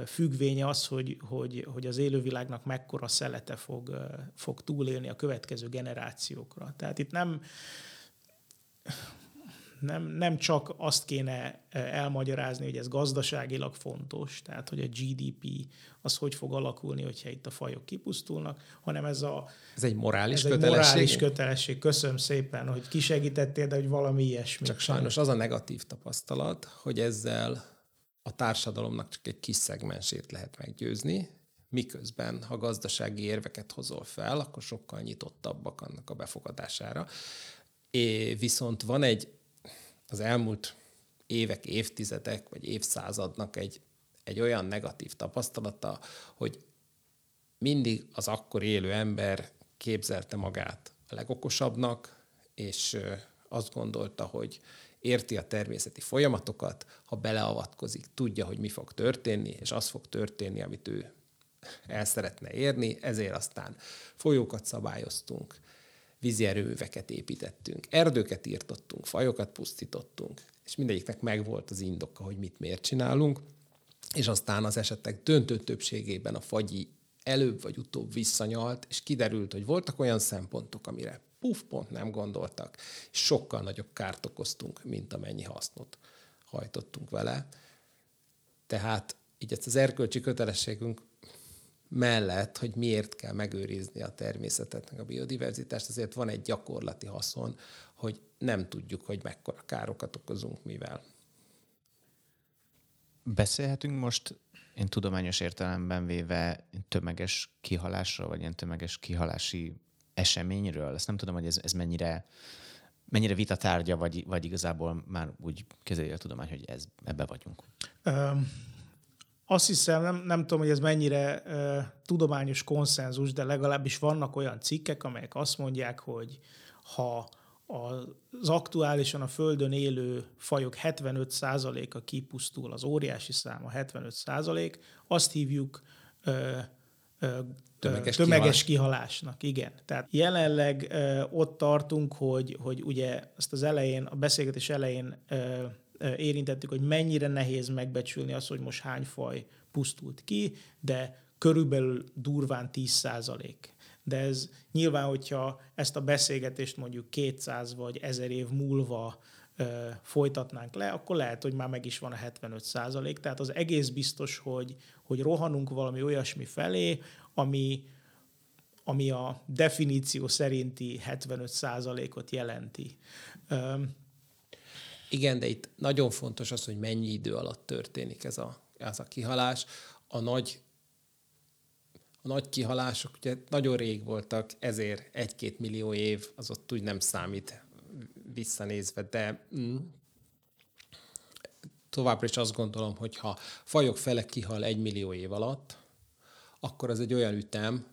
függvénye az, hogy, hogy, hogy az élővilágnak mekkora szelete fog, fog túlélni a következő generációkra. Tehát itt nem... Nem, nem csak azt kéne elmagyarázni, hogy ez gazdaságilag fontos, tehát hogy a gé dé pé az hogy fog alakulni, hogyha itt a fajok kipusztulnak, hanem ez a... Ez egy morális ez kötelesség. Ez egy morális kötelesség. Köszönöm szépen, hogy kisegítettél, de hogy valami ilyesmi. Csak sajnos az a negatív tapasztalat, hogy ezzel a társadalomnak csak egy kis szegmensét lehet meggyőzni, miközben ha gazdasági érveket hozol fel, akkor sokkal nyitottabbak annak a befogadására. É, viszont van egy az elmúlt évek, évtizedek vagy évszázadnak egy, egy olyan negatív tapasztalata, hogy mindig az akkor élő ember képzelte magát a legokosabbnak, és azt gondolta, hogy érti a természeti folyamatokat, ha beleavatkozik, tudja, hogy mi fog történni, és az fog történni, amit ő el szeretne érni, ezért aztán folyókat szabályoztunk, vízierőműveket építettünk, erdőket írtottunk, fajokat pusztítottunk, és mindegyiknek megvolt az indoka, hogy mit miért csinálunk, és aztán az esetek döntő többségében a fagyi előbb vagy utóbb visszanyalt, és kiderült, hogy voltak olyan szempontok, amire puf, pont nem gondoltak, és sokkal nagyobb kárt okoztunk, mint amennyi hasznot hajtottunk vele. Tehát így ezt az erkölcsi kötelességünk mellett, hogy miért kell megőrizni a természetet, a biodiverzitást, azért van egy gyakorlati haszon, hogy nem tudjuk, hogy mekkora károkat okozunk, mivel. Beszélhetünk most, én tudományos értelemben véve tömeges kihalásról, vagy ilyen tömeges kihalási eseményről. Ezt nem tudom, hogy ez, ez mennyire, mennyire vita tárgya, vagy, vagy igazából már úgy kezeli a tudomány, hogy ez, ebbe vagyunk. Um. Azt hiszem, nem, nem tudom, hogy ez mennyire ö, tudományos konszenzus, de legalábbis vannak olyan cikkek, amelyek azt mondják, hogy ha az aktuálisan a Földön élő fajok hetvenöt százaléka kipusztul, az óriási száma hetvenöt százalék, azt hívjuk ö, ö, tömeges, tömeges kihalás. kihalásnak. Igen. Tehát jelenleg ö, ott tartunk, hogy, hogy ugye azt az elején, a beszélgetés elején ö, érintettük, hogy mennyire nehéz megbecsülni azt, hogy most hány faj pusztult ki, de körülbelül durván tíz százalék. De ez nyilván, hogyha ezt a beszélgetést mondjuk kétszáz vagy ezer év múlva ö, folytatnánk le, akkor lehet, hogy már meg is van a hetvenöt százalék. Tehát az egész biztos, hogy, hogy rohanunk valami olyasmi felé, ami, ami a definíció szerinti hetvenöt százalékot jelenti. Ö, Igen, de itt nagyon fontos az, hogy mennyi idő alatt történik ez a, ez a kihalás. A nagy, a nagy kihalások ugye nagyon rég voltak, ezért egy-két millió év az ott úgy nem számít visszanézve, de mm, továbbra is azt gondolom, hogy ha fajok fele kihal egy millió év alatt, akkor az egy olyan ütem,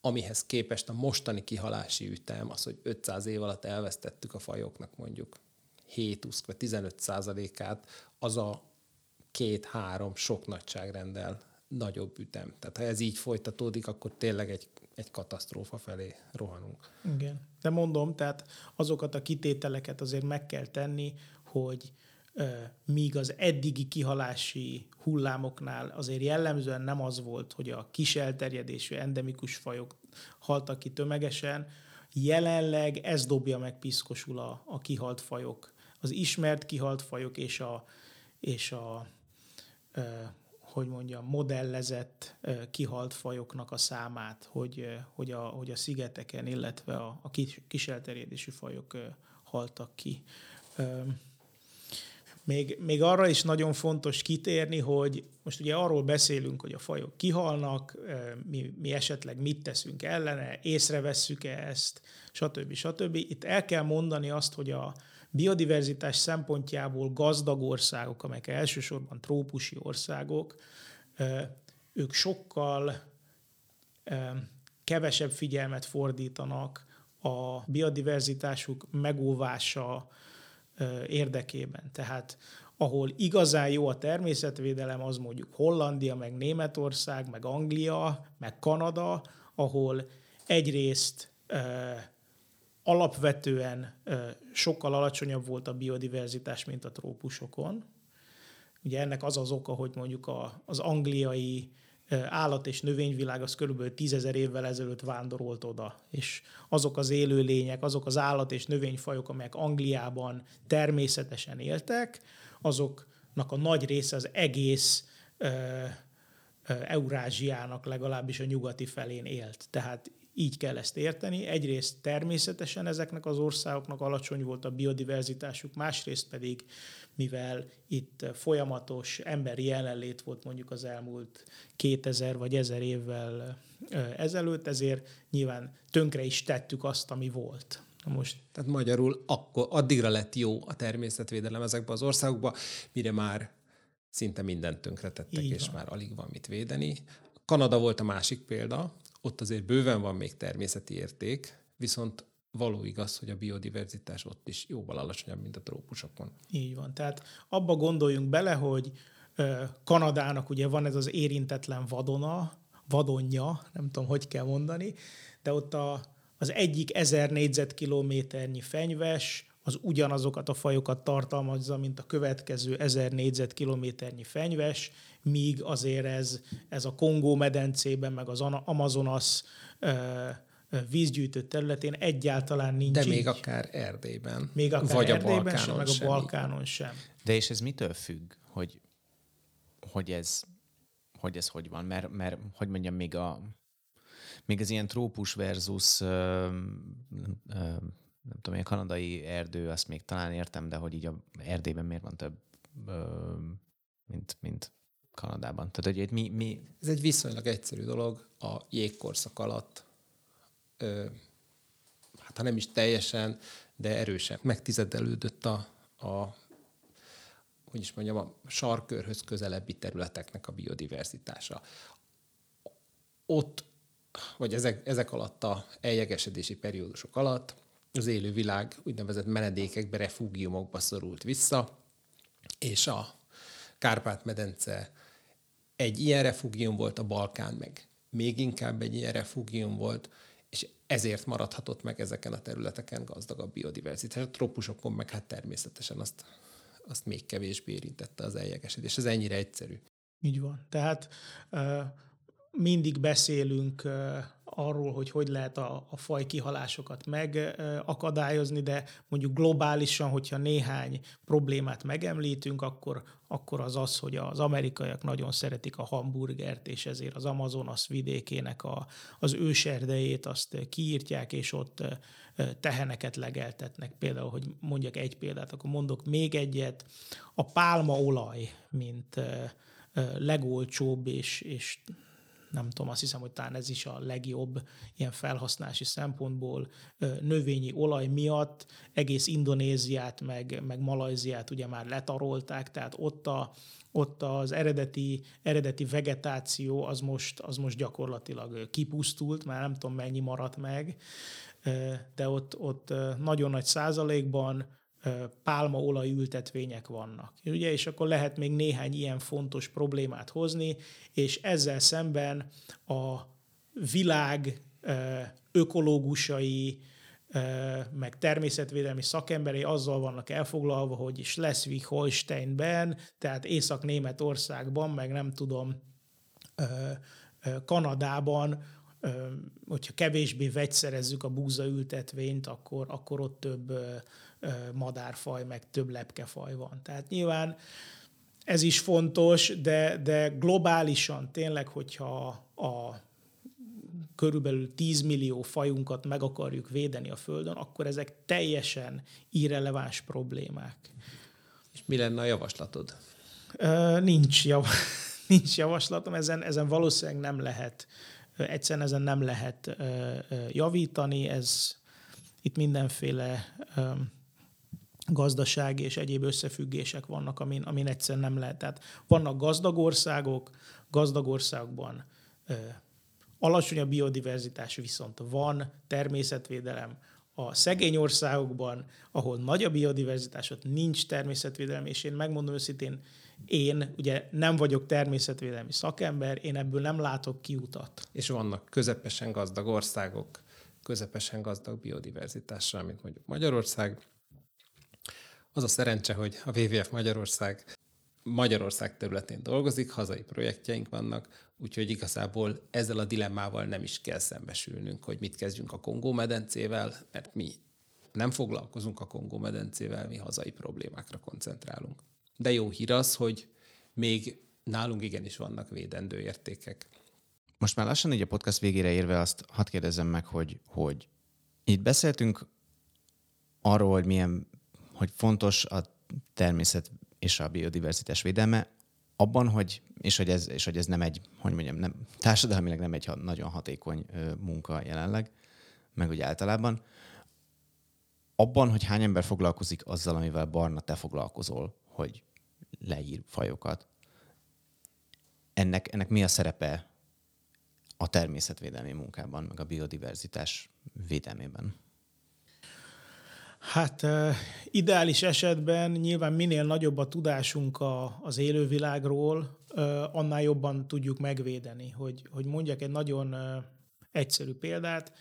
amihez képest a mostani kihalási ütem az, hogy ötszáz év alatt elvesztettük a fajoknak mondjuk hét-húsz vagy tizenöt százalékát, az a két-három sok nagyságrendel nagyobb ütem. Tehát ha ez így folytatódik, akkor tényleg egy, egy katasztrófa felé rohanunk. Igen. De mondom, tehát azokat a kitételeket azért meg kell tenni, hogy euh, míg az eddigi kihalási hullámoknál azért jellemzően nem az volt, hogy a kis elterjedésű endemikus fajok haltak ki tömegesen, jelenleg ez dobja meg piszkosul a, a kihalt fajok, az ismert kihalt fajok és a, és a ö, hogy mondjam, modellezett ö, kihalt fajoknak a számát, hogy, ö, hogy, a, hogy a szigeteken, illetve a, a kis elterjedésű fajok ö, haltak ki. Ö, Még, még arra is nagyon fontos kitérni, hogy most ugye arról beszélünk, hogy a fajok kihalnak, mi, mi esetleg mit teszünk ellene, észrevesszük-e ezt, stb. stb. Itt el kell mondani azt, hogy a biodiverzitás szempontjából gazdag országok, amelyek elsősorban trópusi országok, ők sokkal kevesebb figyelmet fordítanak a biodiverzitásuk megóvása érdekében. Tehát ahol igazán jó a természetvédelem, az mondjuk Hollandia, meg Németország, meg Anglia, meg Kanada, ahol egyrészt ö, alapvetően ö, sokkal alacsonyabb volt a biodiverzitás, mint a trópusokon. Ugye ennek az az oka, hogy mondjuk a, az angliai állat- és növényvilág az körülbelül tízezer évvel ezelőtt vándorolt oda, és azok az élőlények, azok az állat- és növényfajok, amelyek Angliában természetesen éltek, azoknak a nagy része az egész ö, ö, Eurázsiának legalábbis a nyugati felén élt. Tehát így kell ezt érteni. Egyrészt természetesen ezeknek az országoknak alacsony volt a biodiverzitásuk, másrészt pedig, mivel itt folyamatos emberi jelenlét volt mondjuk az elmúlt kétezer vagy ezer évvel ezelőtt, ezért nyilván tönkre is tettük azt, ami volt. Most. Tehát magyarul akkor addigra lett jó a természetvédelem ezekben az országokban, mire már szinte mindent tönkretettek, és már alig van mit védeni. Kanada volt a másik példa. Ott azért bőven van még természeti érték, viszont való igaz, hogy a biodiverzitás ott is jóval alacsonyabb, mint a trópusokon. Így van. Tehát abba gondoljunk bele, hogy Kanadának ugye van ez az érintetlen vadona, vadonja, nem tudom, hogy kell mondani, de ott a, az egyik ezer négyzetkilométernyi fenyves az ugyanazokat a fajokat tartalmazza, mint a következő ezer négyzetkilométernyi fenyves, míg azért ez, ez a Kongó-medencében, meg az Amazonas ö, vízgyűjtő területén egyáltalán nincs. De még így. Akár Erdélyben. Még akár vagy Erdélyben, a Balkánon sem, meg a Balkánon sem. sem. De és ez mitől függ, hogy, hogy, ez, hogy ez hogy van? Mert, mert hogy mondjam, még, a, még az ilyen trópus versus... Ö, ö, nem tudom, a kanadai erdő, azt még talán értem, de hogy így a Erdélyben miért van több, ö, mint, mint Kanadában. Tehát, hogy mi, mi... Ez egy viszonylag egyszerű dolog. A jégkorszak alatt, ö, hát ha nem is teljesen, de erősen megtizedelődött a, a, hogy is mondjam, a sarkkörhöz közelebbi területeknek a biodiverzitása. Ott, vagy ezek, ezek alatt a eljegesedési periódusok alatt az élővilág úgynevezett menedékekbe, refúgiumokba szorult vissza, és a Kárpát-medence egy ilyen refúgium volt, a Balkán meg még inkább egy ilyen refúgium volt, és ezért maradhatott meg ezeken a területeken gazdag a biodiverzitás. A trópusokon meg hát természetesen azt, azt még kevésbé érintette az eljegesedés. Ez ennyire egyszerű. Így van. Tehát uh, mindig beszélünk... Uh... arról, hogy hogy lehet a, a faj kihalásokat megakadályozni, de mondjuk globálisan, hogyha néhány problémát megemlítünk, akkor, akkor az az, hogy az amerikaiak nagyon szeretik a hamburgert, és ezért az Amazonas vidékének a, az őserdejét azt kiírtják, és ott teheneket legeltetnek. Például, hogy mondjak egy példát, akkor mondok még egyet. A pálmaolaj, mint legolcsóbb és, és nem tudom, azt hiszem, hogy talán ez is a legjobb ilyen felhasználási szempontból növényi olaj miatt egész Indonéziát, meg, meg Malajziát ugye már letarolták, tehát ott, a, ott az eredeti, eredeti vegetáció az most, az most gyakorlatilag kipusztult, már nem tudom mennyi maradt meg, de ott, ott nagyon nagy százalékban pálmaolaj ültetvények vannak. Ugye, és akkor lehet még néhány ilyen fontos problémát hozni, és ezzel szemben a világ ökológusai, meg természetvédelmi szakemberei azzal vannak elfoglalva, hogy Schleswig-Holsteinben, tehát Észak-Németországban, meg nem tudom, Kanadában, hogyha kevésbé vegyszerezzük a búzaültetvényt, akkor, akkor ott több madárfaj, meg több lepkefaj van. Tehát nyilván ez is fontos, de, de globálisan tényleg, hogyha a körülbelül tíz millió fajunkat meg akarjuk védeni a Földön, akkor ezek teljesen irreleváns problémák. És mi lenne a javaslatod? Ö, nincs, jav, nincs javaslatom, ezen, ezen valószínűleg nem lehet, egyszerűen ezen nem lehet ö, javítani, ez itt mindenféle ö, gazdasági és egyéb összefüggések vannak, amin, amin egyszerűen nem lehet. Tehát vannak gazdag országok, gazdag országokban ö, alacsony a biodiverzitás, viszont van természetvédelem. A szegény országokban, ahol nagy a biodiverzitás, ott nincs természetvédelem, és én megmondom őszintén, én ugye nem vagyok természetvédelmi szakember, én ebből nem látok kiutat. És vannak közepesen gazdag országok, közepesen gazdag biodiverzitással, mint mondjuk Magyarország. Az a szerencse, hogy a dupla vé dupla vé ef Magyarország Magyarország területén dolgozik, hazai projektjeink vannak, úgyhogy igazából ezzel a dilemmával nem is kell szembesülnünk, hogy mit kezdjünk a Kongó-medencével, mert mi nem foglalkozunk a Kongó-medencével, mi hazai problémákra koncentrálunk. De jó hír az, hogy még nálunk igenis vannak védendő értékek. Most már lassan így a podcast végére érve azt hadd kérdezzem meg, hogy, hogy itt beszéltünk arról, hogy milyen, hogy fontos a természet és a biodiverzitás védelme, abban, hogy, és hogy ez, és hogy ez nem egy, hogy mondjam, nem, társadalmilag nem egy nagyon hatékony munka jelenleg, meg úgy általában, abban, hogy hány ember foglalkozik azzal, amivel Barna te foglalkozol, hogy leír fajokat. Ennek, ennek mi a szerepe a természetvédelmi munkában, meg a biodiverzitás védelmében? Hát ideális esetben nyilván minél nagyobb a tudásunk a, az élővilágról, annál jobban tudjuk megvédeni. Hogy, hogy mondjak egy nagyon egyszerű példát,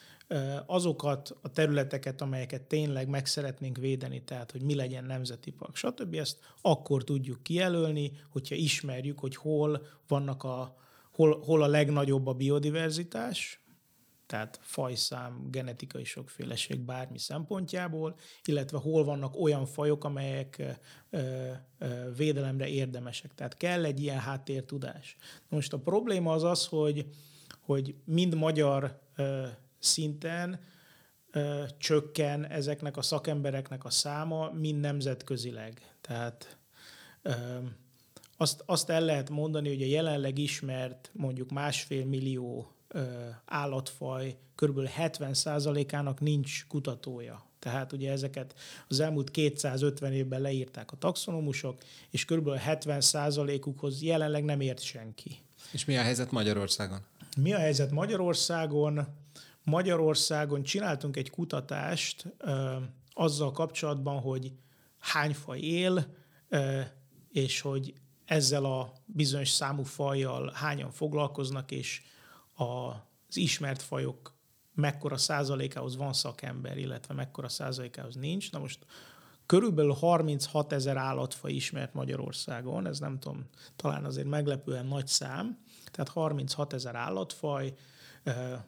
azokat a területeket, amelyeket tényleg meg szeretnénk védeni, tehát hogy mi legyen nemzeti park, stb. Ezt akkor tudjuk kijelölni, hogyha ismerjük, hogy hol, vannak a, hol, hol a legnagyobb a biodiverzitás, tehát fajszám, genetikai sokféleség bármi szempontjából, illetve hol vannak olyan fajok, amelyek ö, ö, védelemre érdemesek. Tehát kell egy ilyen háttértudás. Most a probléma az az, hogy, hogy mind magyar ö, szinten ö, csökken ezeknek a szakembereknek a száma, mind nemzetközileg. Tehát... Ö, azt, azt el lehet mondani, hogy a jelenleg ismert mondjuk másfél millió állatfaj körülbelül hetven százalékának nincs kutatója. Tehát ugye ezeket az elmúlt kétszázötven évben leírták a taxonomusok, és körülbelül hetven százalékukhoz jelenleg nem ért senki. És mi a helyzet Magyarországon? Mi a helyzet Magyarországon? Magyarországon csináltunk egy kutatást ö, azzal kapcsolatban, hogy hány faj él, ö, és hogy ezzel a bizonyos számú fajjal hányan foglalkoznak, és az ismert fajok mekkora százalékához van szakember, illetve mekkora százalékához nincs. Na most körülbelül harminchat ezer állatfaj ismert Magyarországon, ez nem tudom, talán azért meglepően nagy szám, tehát harminchat ezer állatfaj,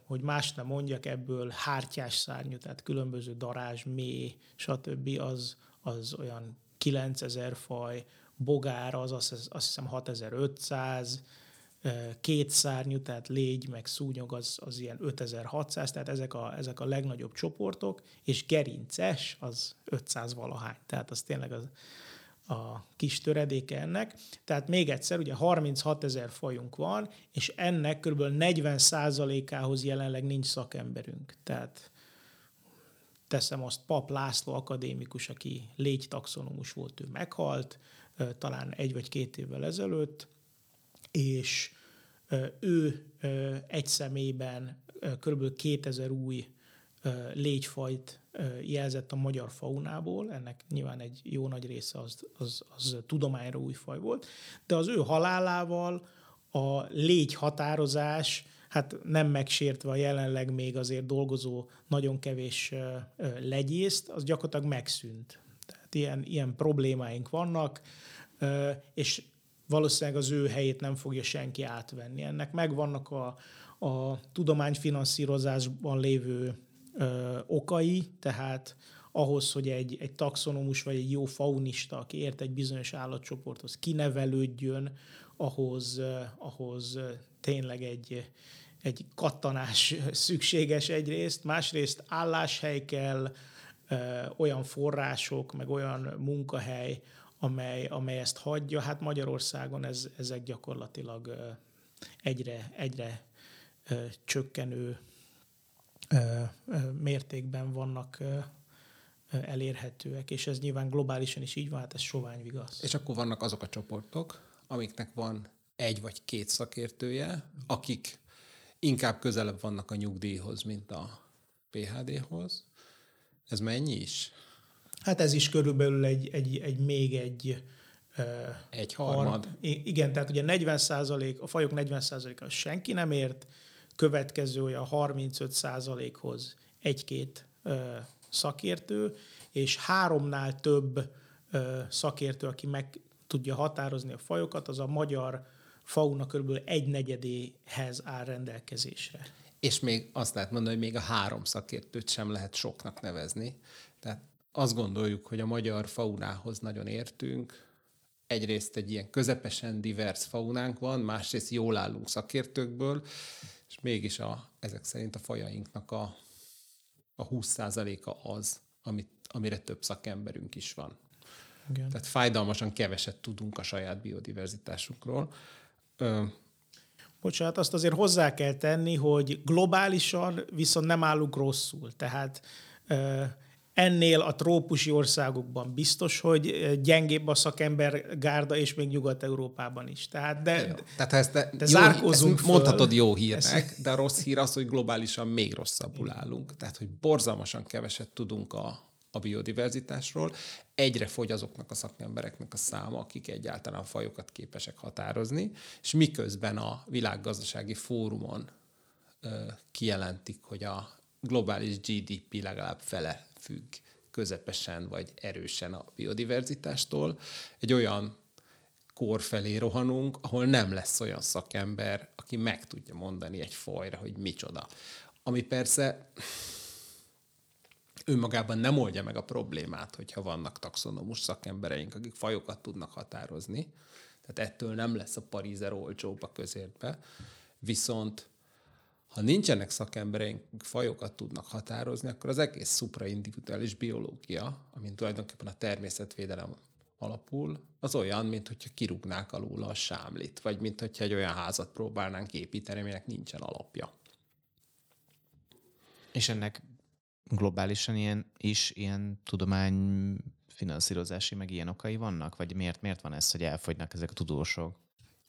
hogy más nem mondjak, ebből hártyás szárnyú, tehát különböző darázs, méh, stb. az, az olyan kilencezer faj, bogára az azt hiszem hatezer-ötszáz, két szárnyú, tehát légy, meg szúnyog az, az ilyen ötezer-hatszáz, tehát ezek a, ezek a legnagyobb csoportok, és gerinces az ötszáz valahány, tehát az tényleg az, a kis töredéke ennek. Tehát még egyszer, ugye harminchat ezer fajunk van, és ennek kb. negyven százalékához jelenleg nincs szakemberünk. Tehát teszem azt, Pap László akadémikus, aki légytaxonomus volt, ő meghalt, talán egy vagy két évvel ezelőtt, és ő egy személyben kb. kétezer új légyfajt jelzett a magyar faunából, ennek nyilván egy jó nagy része az, az, az tudományra új faj volt, de az ő halálával a légyhatározás, hát nem megsértve a jelenleg még azért dolgozó nagyon kevés legyészt, az gyakorlatilag megszűnt. Tehát ilyen, ilyen problémáink vannak, és valószínűleg az ő helyét nem fogja senki átvenni. Ennek megvannak a, a tudományfinanszírozásban lévő ö, okai, tehát ahhoz, hogy egy, egy taxonomus vagy egy jó faunista, aki ért egy bizonyos állatcsoporthoz, kinevelődjön, ahhoz, ö, ahhoz tényleg egy, egy kattanás szükséges egyrészt, másrészt álláshely kell, ö, olyan források, meg olyan munkahely, amely, amely ezt hagyja. Hát Magyarországon ez, ezek gyakorlatilag egyre, egyre csökkenő mértékben vannak elérhetőek, és ez nyilván globálisan is így van, hát ez sovány igaz. És akkor vannak azok a csoportok, amiknek van egy vagy két szakértője, akik inkább közelebb vannak a nyugdíjhoz, mint a pé há déhoz. Ez mennyi is? Hát ez is körülbelül egy, egy, egy még egy... Egy harmad. Har, igen, tehát ugye negyven százalék, a fajok negyven százaléka senki nem ért, következő olyan harmincöt százalékhoz egy-két ö, szakértő, és háromnál több ö, szakértő, aki meg tudja határozni a fajokat, az a magyar fauna körülbelül egy negyedéhez áll rendelkezésre. És még azt lehet mondani, hogy még a három szakértőt sem lehet soknak nevezni. Tehát azt gondoljuk, hogy a magyar faunához nagyon értünk. Egyrészt egy ilyen közepesen divers faunánk van, másrészt jól állunk szakértőkből, és mégis a, ezek szerint a fajainknak a, a húsz százaléka az, amit, amire több szakemberünk is van. Igen. Tehát fájdalmasan keveset tudunk a saját biodiverzitásunkról. Ö... Bocsánat, azt azért hozzá kell tenni, hogy globálisan viszont nem állunk rosszul. Tehát ö, ennél a trópusi országokban biztos, hogy gyengébb a szakembergárda, és még Nyugat-Európában is. Tehát de, de, tehát ezt de, de zárkózzunk föl. Mondhatod jó hírnek, de a rossz hír az, hogy globálisan még rosszabbul állunk. Tehát, hogy borzalmasan keveset tudunk a... a biodiverzitásról. Egyre fogy azoknak a szakembereknek a száma, akik egyáltalán a fajokat képesek határozni, és miközben a világgazdasági fórumon ö, kijelentik, hogy a globális gé dé pé legalább fele függ közepesen vagy erősen a biodiverzitástól, egy olyan kor felé rohanunk, ahol nem lesz olyan szakember, aki meg tudja mondani egy fajra, hogy micsoda. Ami persze... önmagában nem oldja meg a problémát, hogyha vannak taxonomus szakembereink, akik fajokat tudnak határozni. Tehát ettől nem lesz a Parizer olcsóbb a közértbe. Viszont ha nincsenek szakembereink, akik fajokat tudnak határozni, akkor az egész szupraindividuális biológia, amin tulajdonképpen a természetvédelem alapul, az olyan, mint hogyha kirúgnák alul a sámlit, vagy mint hogyha egy olyan házat próbálnánk építeni, aminek nincsen alapja. És ennek globálisan ilyen, is ilyen tudományfinanszírozási, meg ilyen okai vannak? Vagy miért, miért van ez, hogy elfogynak ezek a tudósok?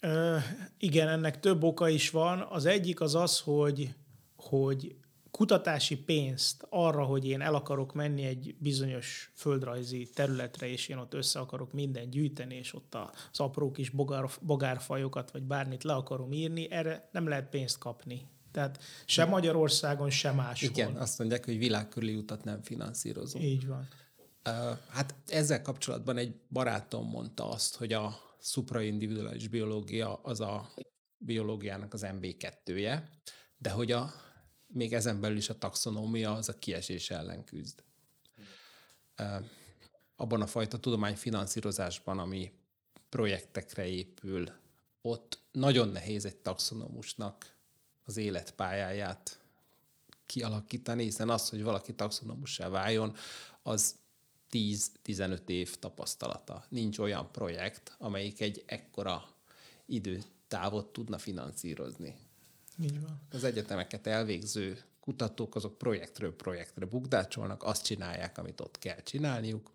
Ö, igen, ennek több oka is van. Az egyik az az, hogy, hogy kutatási pénzt arra, hogy én el akarok menni egy bizonyos földrajzi területre, és én ott össze akarok mindent gyűjteni, és ott az apró kis bogár, bogárfajokat, vagy bármit le akarom írni, erre nem lehet pénzt kapni. Tehát se Magyarországon, se máshol. Igen, azt mondják, hogy világkörüli utat nem finanszírozunk. Így van. Hát ezzel kapcsolatban egy barátom mondta azt, hogy a szupraindividuális biológia az a biológiának az em bé kettője, de hogy a, még ezen belül is a taxonómia az a kiesés ellen küzd. Abban a fajta tudományfinanszírozásban, ami projektekre épül, ott nagyon nehéz egy taxonomusnak az életpályáját kialakítani, hiszen az, hogy valaki taxonomussá váljon, az tíz-tizenöt év tapasztalata. Nincs olyan projekt, amelyik egy ekkora időtávot tudna finanszírozni. Így van. Az egyetemeket elvégző kutatók azok projektről projektre bukdácsolnak, azt csinálják, amit ott kell csinálniuk,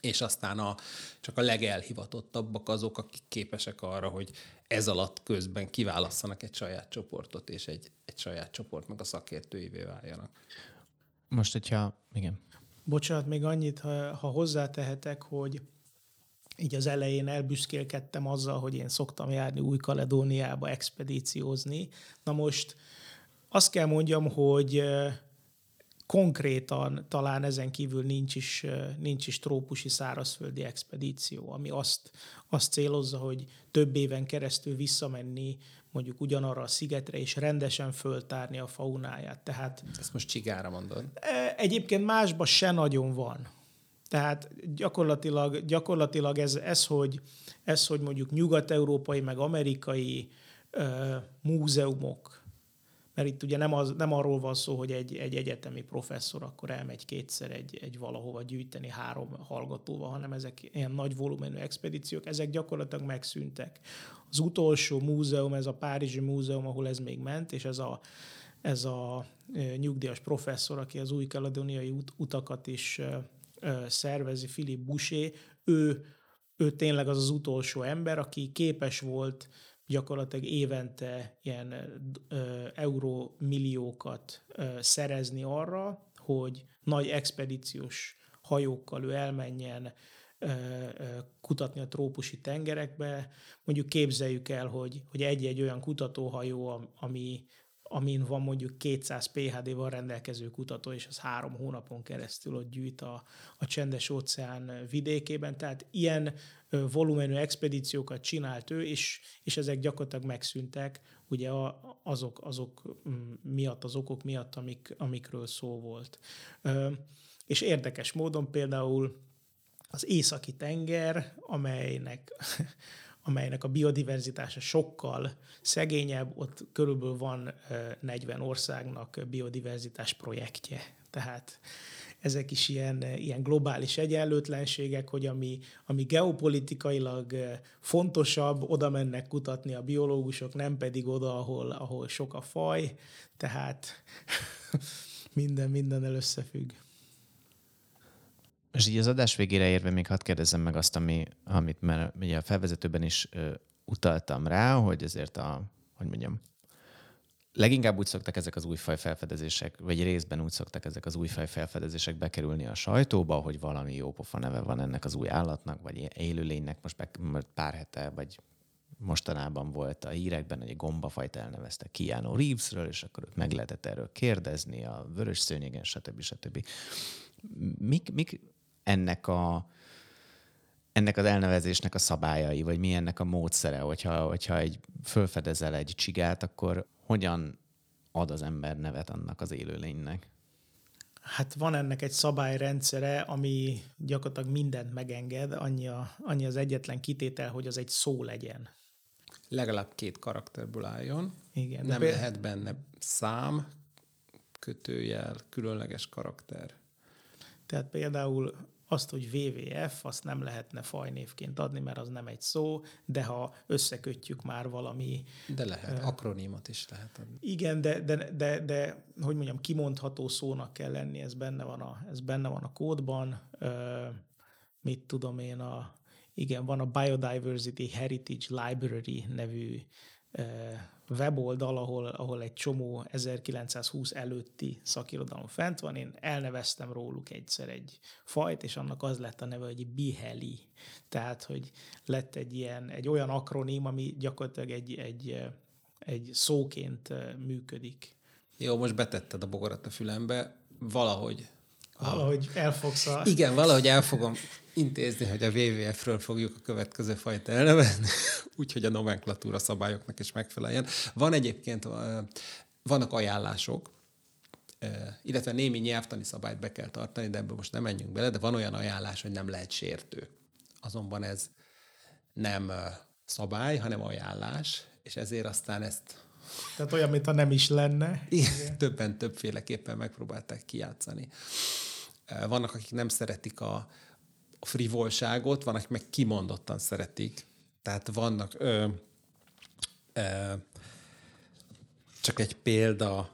és aztán a, csak a legelhivatottabbak azok, akik képesek arra, hogy ez alatt közben kiválasszanak egy saját csoportot, és egy, egy saját csoportnak a szakértőivé váljanak. Most, hogyha... Igen. Bocsánat, még annyit, ha, ha hozzátehetek, hogy így az elején elbüszkélkedtem azzal, hogy én szoktam járni Új Kaledóniába expedíciózni. Na most azt kell mondjam, hogy... konkrétan talán ezen kívül nincs is, nincs is trópusi szárazföldi expedíció, ami azt, azt célozza, hogy több éven keresztül visszamenni mondjuk ugyanarra a szigetre, és rendesen föltárni a faunáját. Tehát, ezt most csigára mondod. Egyébként másban se nagyon van. Tehát gyakorlatilag, gyakorlatilag ez, ez, hogy, ez, hogy mondjuk nyugat-európai meg amerikai ö, múzeumok Mert itt ugye nem, az, nem arról van szó, hogy egy, egy egyetemi professzor akkor elmegy kétszer egy, egy valahova gyűjteni három hallgatóval, hanem ezek ilyen nagy volumenű expedíciók, ezek gyakorlatilag megszűntek. Az utolsó múzeum, ez a Párizsi Múzeum, ahol ez még ment, és ez a, ez a nyugdíjas professzor, aki az új kaledóniai ut- utakat is szervezi, Philippe Boucher, ő, ő tényleg az az utolsó ember, aki képes volt gyakorlatilag évente ilyen eurómilliókat szerezni arra, hogy nagy expedíciós hajókkal ő elmenjen kutatni a trópusi tengerekbe. Mondjuk képzeljük el, hogy, hogy egy-egy olyan kutatóhajó, ami, amin van mondjuk kétszáz pé há dé-val rendelkező kutató, és az három hónapon keresztül ott gyűjt a, a Csendes-óceán vidékében. Tehát ilyen volumenű expedíciókat csinált ő, és, és ezek gyakorlatilag megszűntek, ugye azok, azok miatt, az okok miatt, amik, amikről szó volt. És érdekes módon például az Északi-tenger, amelynek... amelynek a biodiverzitása sokkal szegényebb, ott körülbelül van negyven országnak biodiverzitás projektje. Tehát ezek is ilyen, ilyen globális egyenlőtlenségek, hogy ami, ami geopolitikailag fontosabb, oda mennek kutatni a biológusok, nem pedig oda, ahol, ahol sok a faj. Tehát minden mindennel összefügg. És így az adás végére érve még hadd kérdezzem meg azt, ami, amit már ugye a felvezetőben is ö, utaltam rá, hogy azért a, hogy mondjam, leginkább úgy szoktak ezek az újfaj felfedezések, vagy részben úgy szoktak ezek az újfaj felfedezések bekerülni a sajtóba, hogy valami jópofa neve van ennek az új állatnak, vagy élőlénynek, most be, pár hete, vagy mostanában volt a hírekben, hogy egy gombafajt elnevezte Keanu Reevesről, és akkor meg lehetett erről kérdezni, a vörös szőnyegen, stb. stb. Mik, mik ennek a ennek az elnevezésnek a szabályai, vagy mi ennek a módszere, hogyha, hogyha egy, fölfedezel egy csigát, akkor hogyan ad az ember nevet annak az élőlénynek? Hát van ennek egy szabályrendszere, ami gyakorlatilag mindent megenged, annyi, a, annyi az egyetlen kitétel, hogy az egy szó legyen. Legalább két karakterből álljon. Igen, nem például... lehet benne szám, kötőjel, különleges karakter. Tehát például azt, hogy dupla vé vé ef, azt nem lehetne fajnévként adni, mert az nem egy szó, de ha összekötjük már valami... De lehet, uh, akronímot is lehet adni. Igen, de, de, de, de hogy mondjam, kimondható szónak kell lenni, ez benne van a, ez benne van a kódban. Uh, mit tudom én, a, igen, van a Biodiversity Heritage Library nevű uh, weboldal, ahol, ahol egy csomó ezerkilencszázhúsz előtti szakirodalom fent van. Én elneveztem róluk egyszer egy fajt, és annak az lett a neve, hogy Biheli. Tehát, hogy lett egy, ilyen, egy olyan akroném, ami gyakorlatilag egy, egy, egy szóként működik. Jó, most betetted a bogarat a fülembe. Valahogy... Valahogy elfogsz a... Igen, valahogy el fogom intézni, hogy a dupla vé vé ef-ről fogjuk a következő fajt elnevezni, úgyhogy a nomenklatúra szabályoknak is megfeleljen. Van egyébként, vannak ajánlások, illetve némi nyelvtani szabályt be kell tartani, de ebből most nem menjünk bele, de van olyan ajánlás, hogy nem lehet sértő. Azonban ez nem szabály, hanem ajánlás, és ezért aztán ezt... Tehát olyan, mintha nem is lenne. Igen. Többen többféleképpen megpróbálták kijátszani. Vannak, akik nem szeretik a a frivolságot, van, akik meg kimondottan szeretik. Tehát vannak... Ö, ö, csak egy példa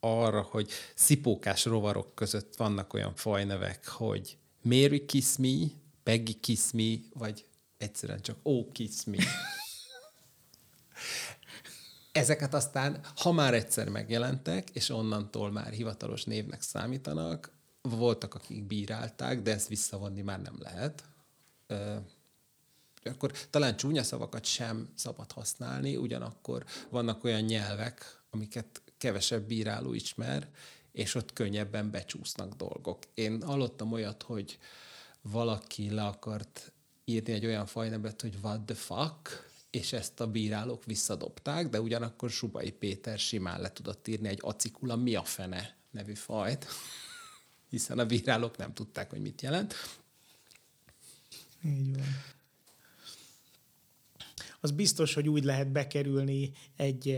arra, hogy szipókás rovarok között vannak olyan fajnevek, hogy Mary Kiss Me, Peggy Kiss Me, vagy egyszerűen csak Oh Kiss Me. Ezeket aztán, ha már egyszer megjelentek, és onnantól már hivatalos névnek számítanak, voltak, akik bírálták, de ezt visszavonni már nem lehet. Ö, akkor talán csúnya szavakat sem szabad használni, ugyanakkor vannak olyan nyelvek, amiket kevesebb bíráló ismer, és ott könnyebben becsúsznak dolgok. Én hallottam olyat, hogy valaki le akart írni egy olyan fajnevet, hogy what the fuck, és ezt a bírálók visszadobták, de ugyanakkor Subai Péter simán le tudott írni egy acikula mi a fene nevű fajt, hiszen a bírálók nem tudták, hogy mit jelent. Így van. Az biztos, hogy úgy lehet bekerülni egy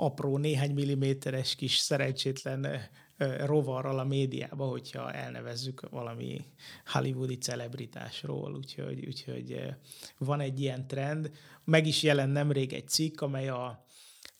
apró, néhány milliméteres kis szerencsétlen rovarral a médiába, hogyha elnevezzük valami hollywoodi celebritásról, úgyhogy, úgyhogy van egy ilyen trend. Meg is jelent nemrég egy cikk, amely a,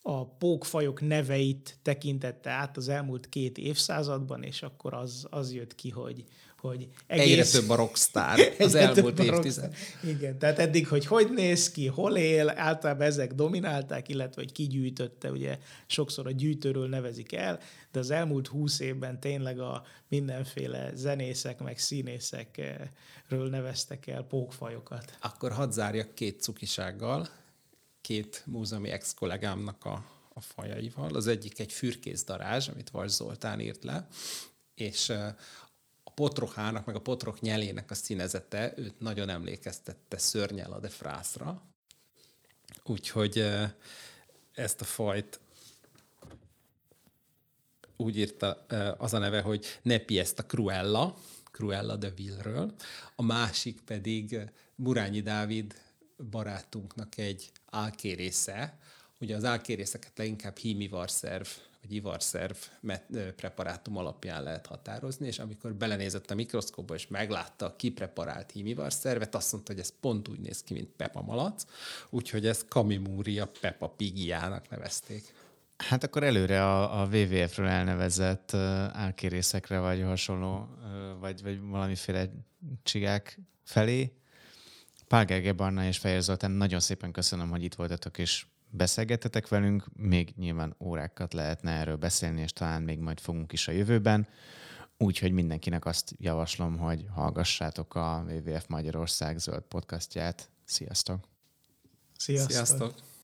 a pókfajok neveit tekintette át az elmúlt két évszázadban, és akkor az, az jött ki, hogy hogy egész... Egyre több a rockstar az elmúlt évtized. Igen, tehát eddig, hogy hogy néz ki, hol él, általában ezek dominálták, illetve hogy ki gyűjtötte, ugye sokszor a gyűjtőről nevezik el, de az elmúlt húsz évben tényleg a mindenféle zenészek meg színészekről neveztek el pókfajokat. Akkor hadd zárjak két cukisággal, két múzeumi ex-kollégámnak a, a fajaival. Az egyik egy fürkészdarázs, amit Vals Zoltán írt le, és potrohának, meg a potrok nyelének a színezete őt nagyon emlékeztette Cruella de Vilre. Úgyhogy ezt a fajt úgy írta az a neve, hogy ne pieszt a Cruella, Cruella de Vilről. A másik pedig Murányi Dávid barátunknak egy álkérésze. Ugye az álkérészeket leginkább hímivarszerv, vagy ivarszerv preparátum alapján lehet határozni, és amikor belenézett a mikroszkóba, és meglátta a kipreparált hímivarszervet, azt mondta, hogy ez pont úgy néz ki, mint pepa malac, úgyhogy ezt Kamimuria pepa pigiának nevezték. Hát akkor előre a, a dupla vé vé ef-ről elnevezett uh, álkérészekre, vagy hasonló, uh, vagy, vagy valamiféle csigák felé. Páll-Gergely Barna és Fehér Zoltán, nagyon szépen köszönöm, hogy itt voltatok, és beszélgettetek velünk, még nyilván órákat lehetne erről beszélni, és talán még majd fogunk is a jövőben. Úgyhogy mindenkinek azt javaslom, hogy hallgassátok a dupla vé vé ef Magyarország zöld podcastját. Sziasztok! Sziasztok! Sziasztok.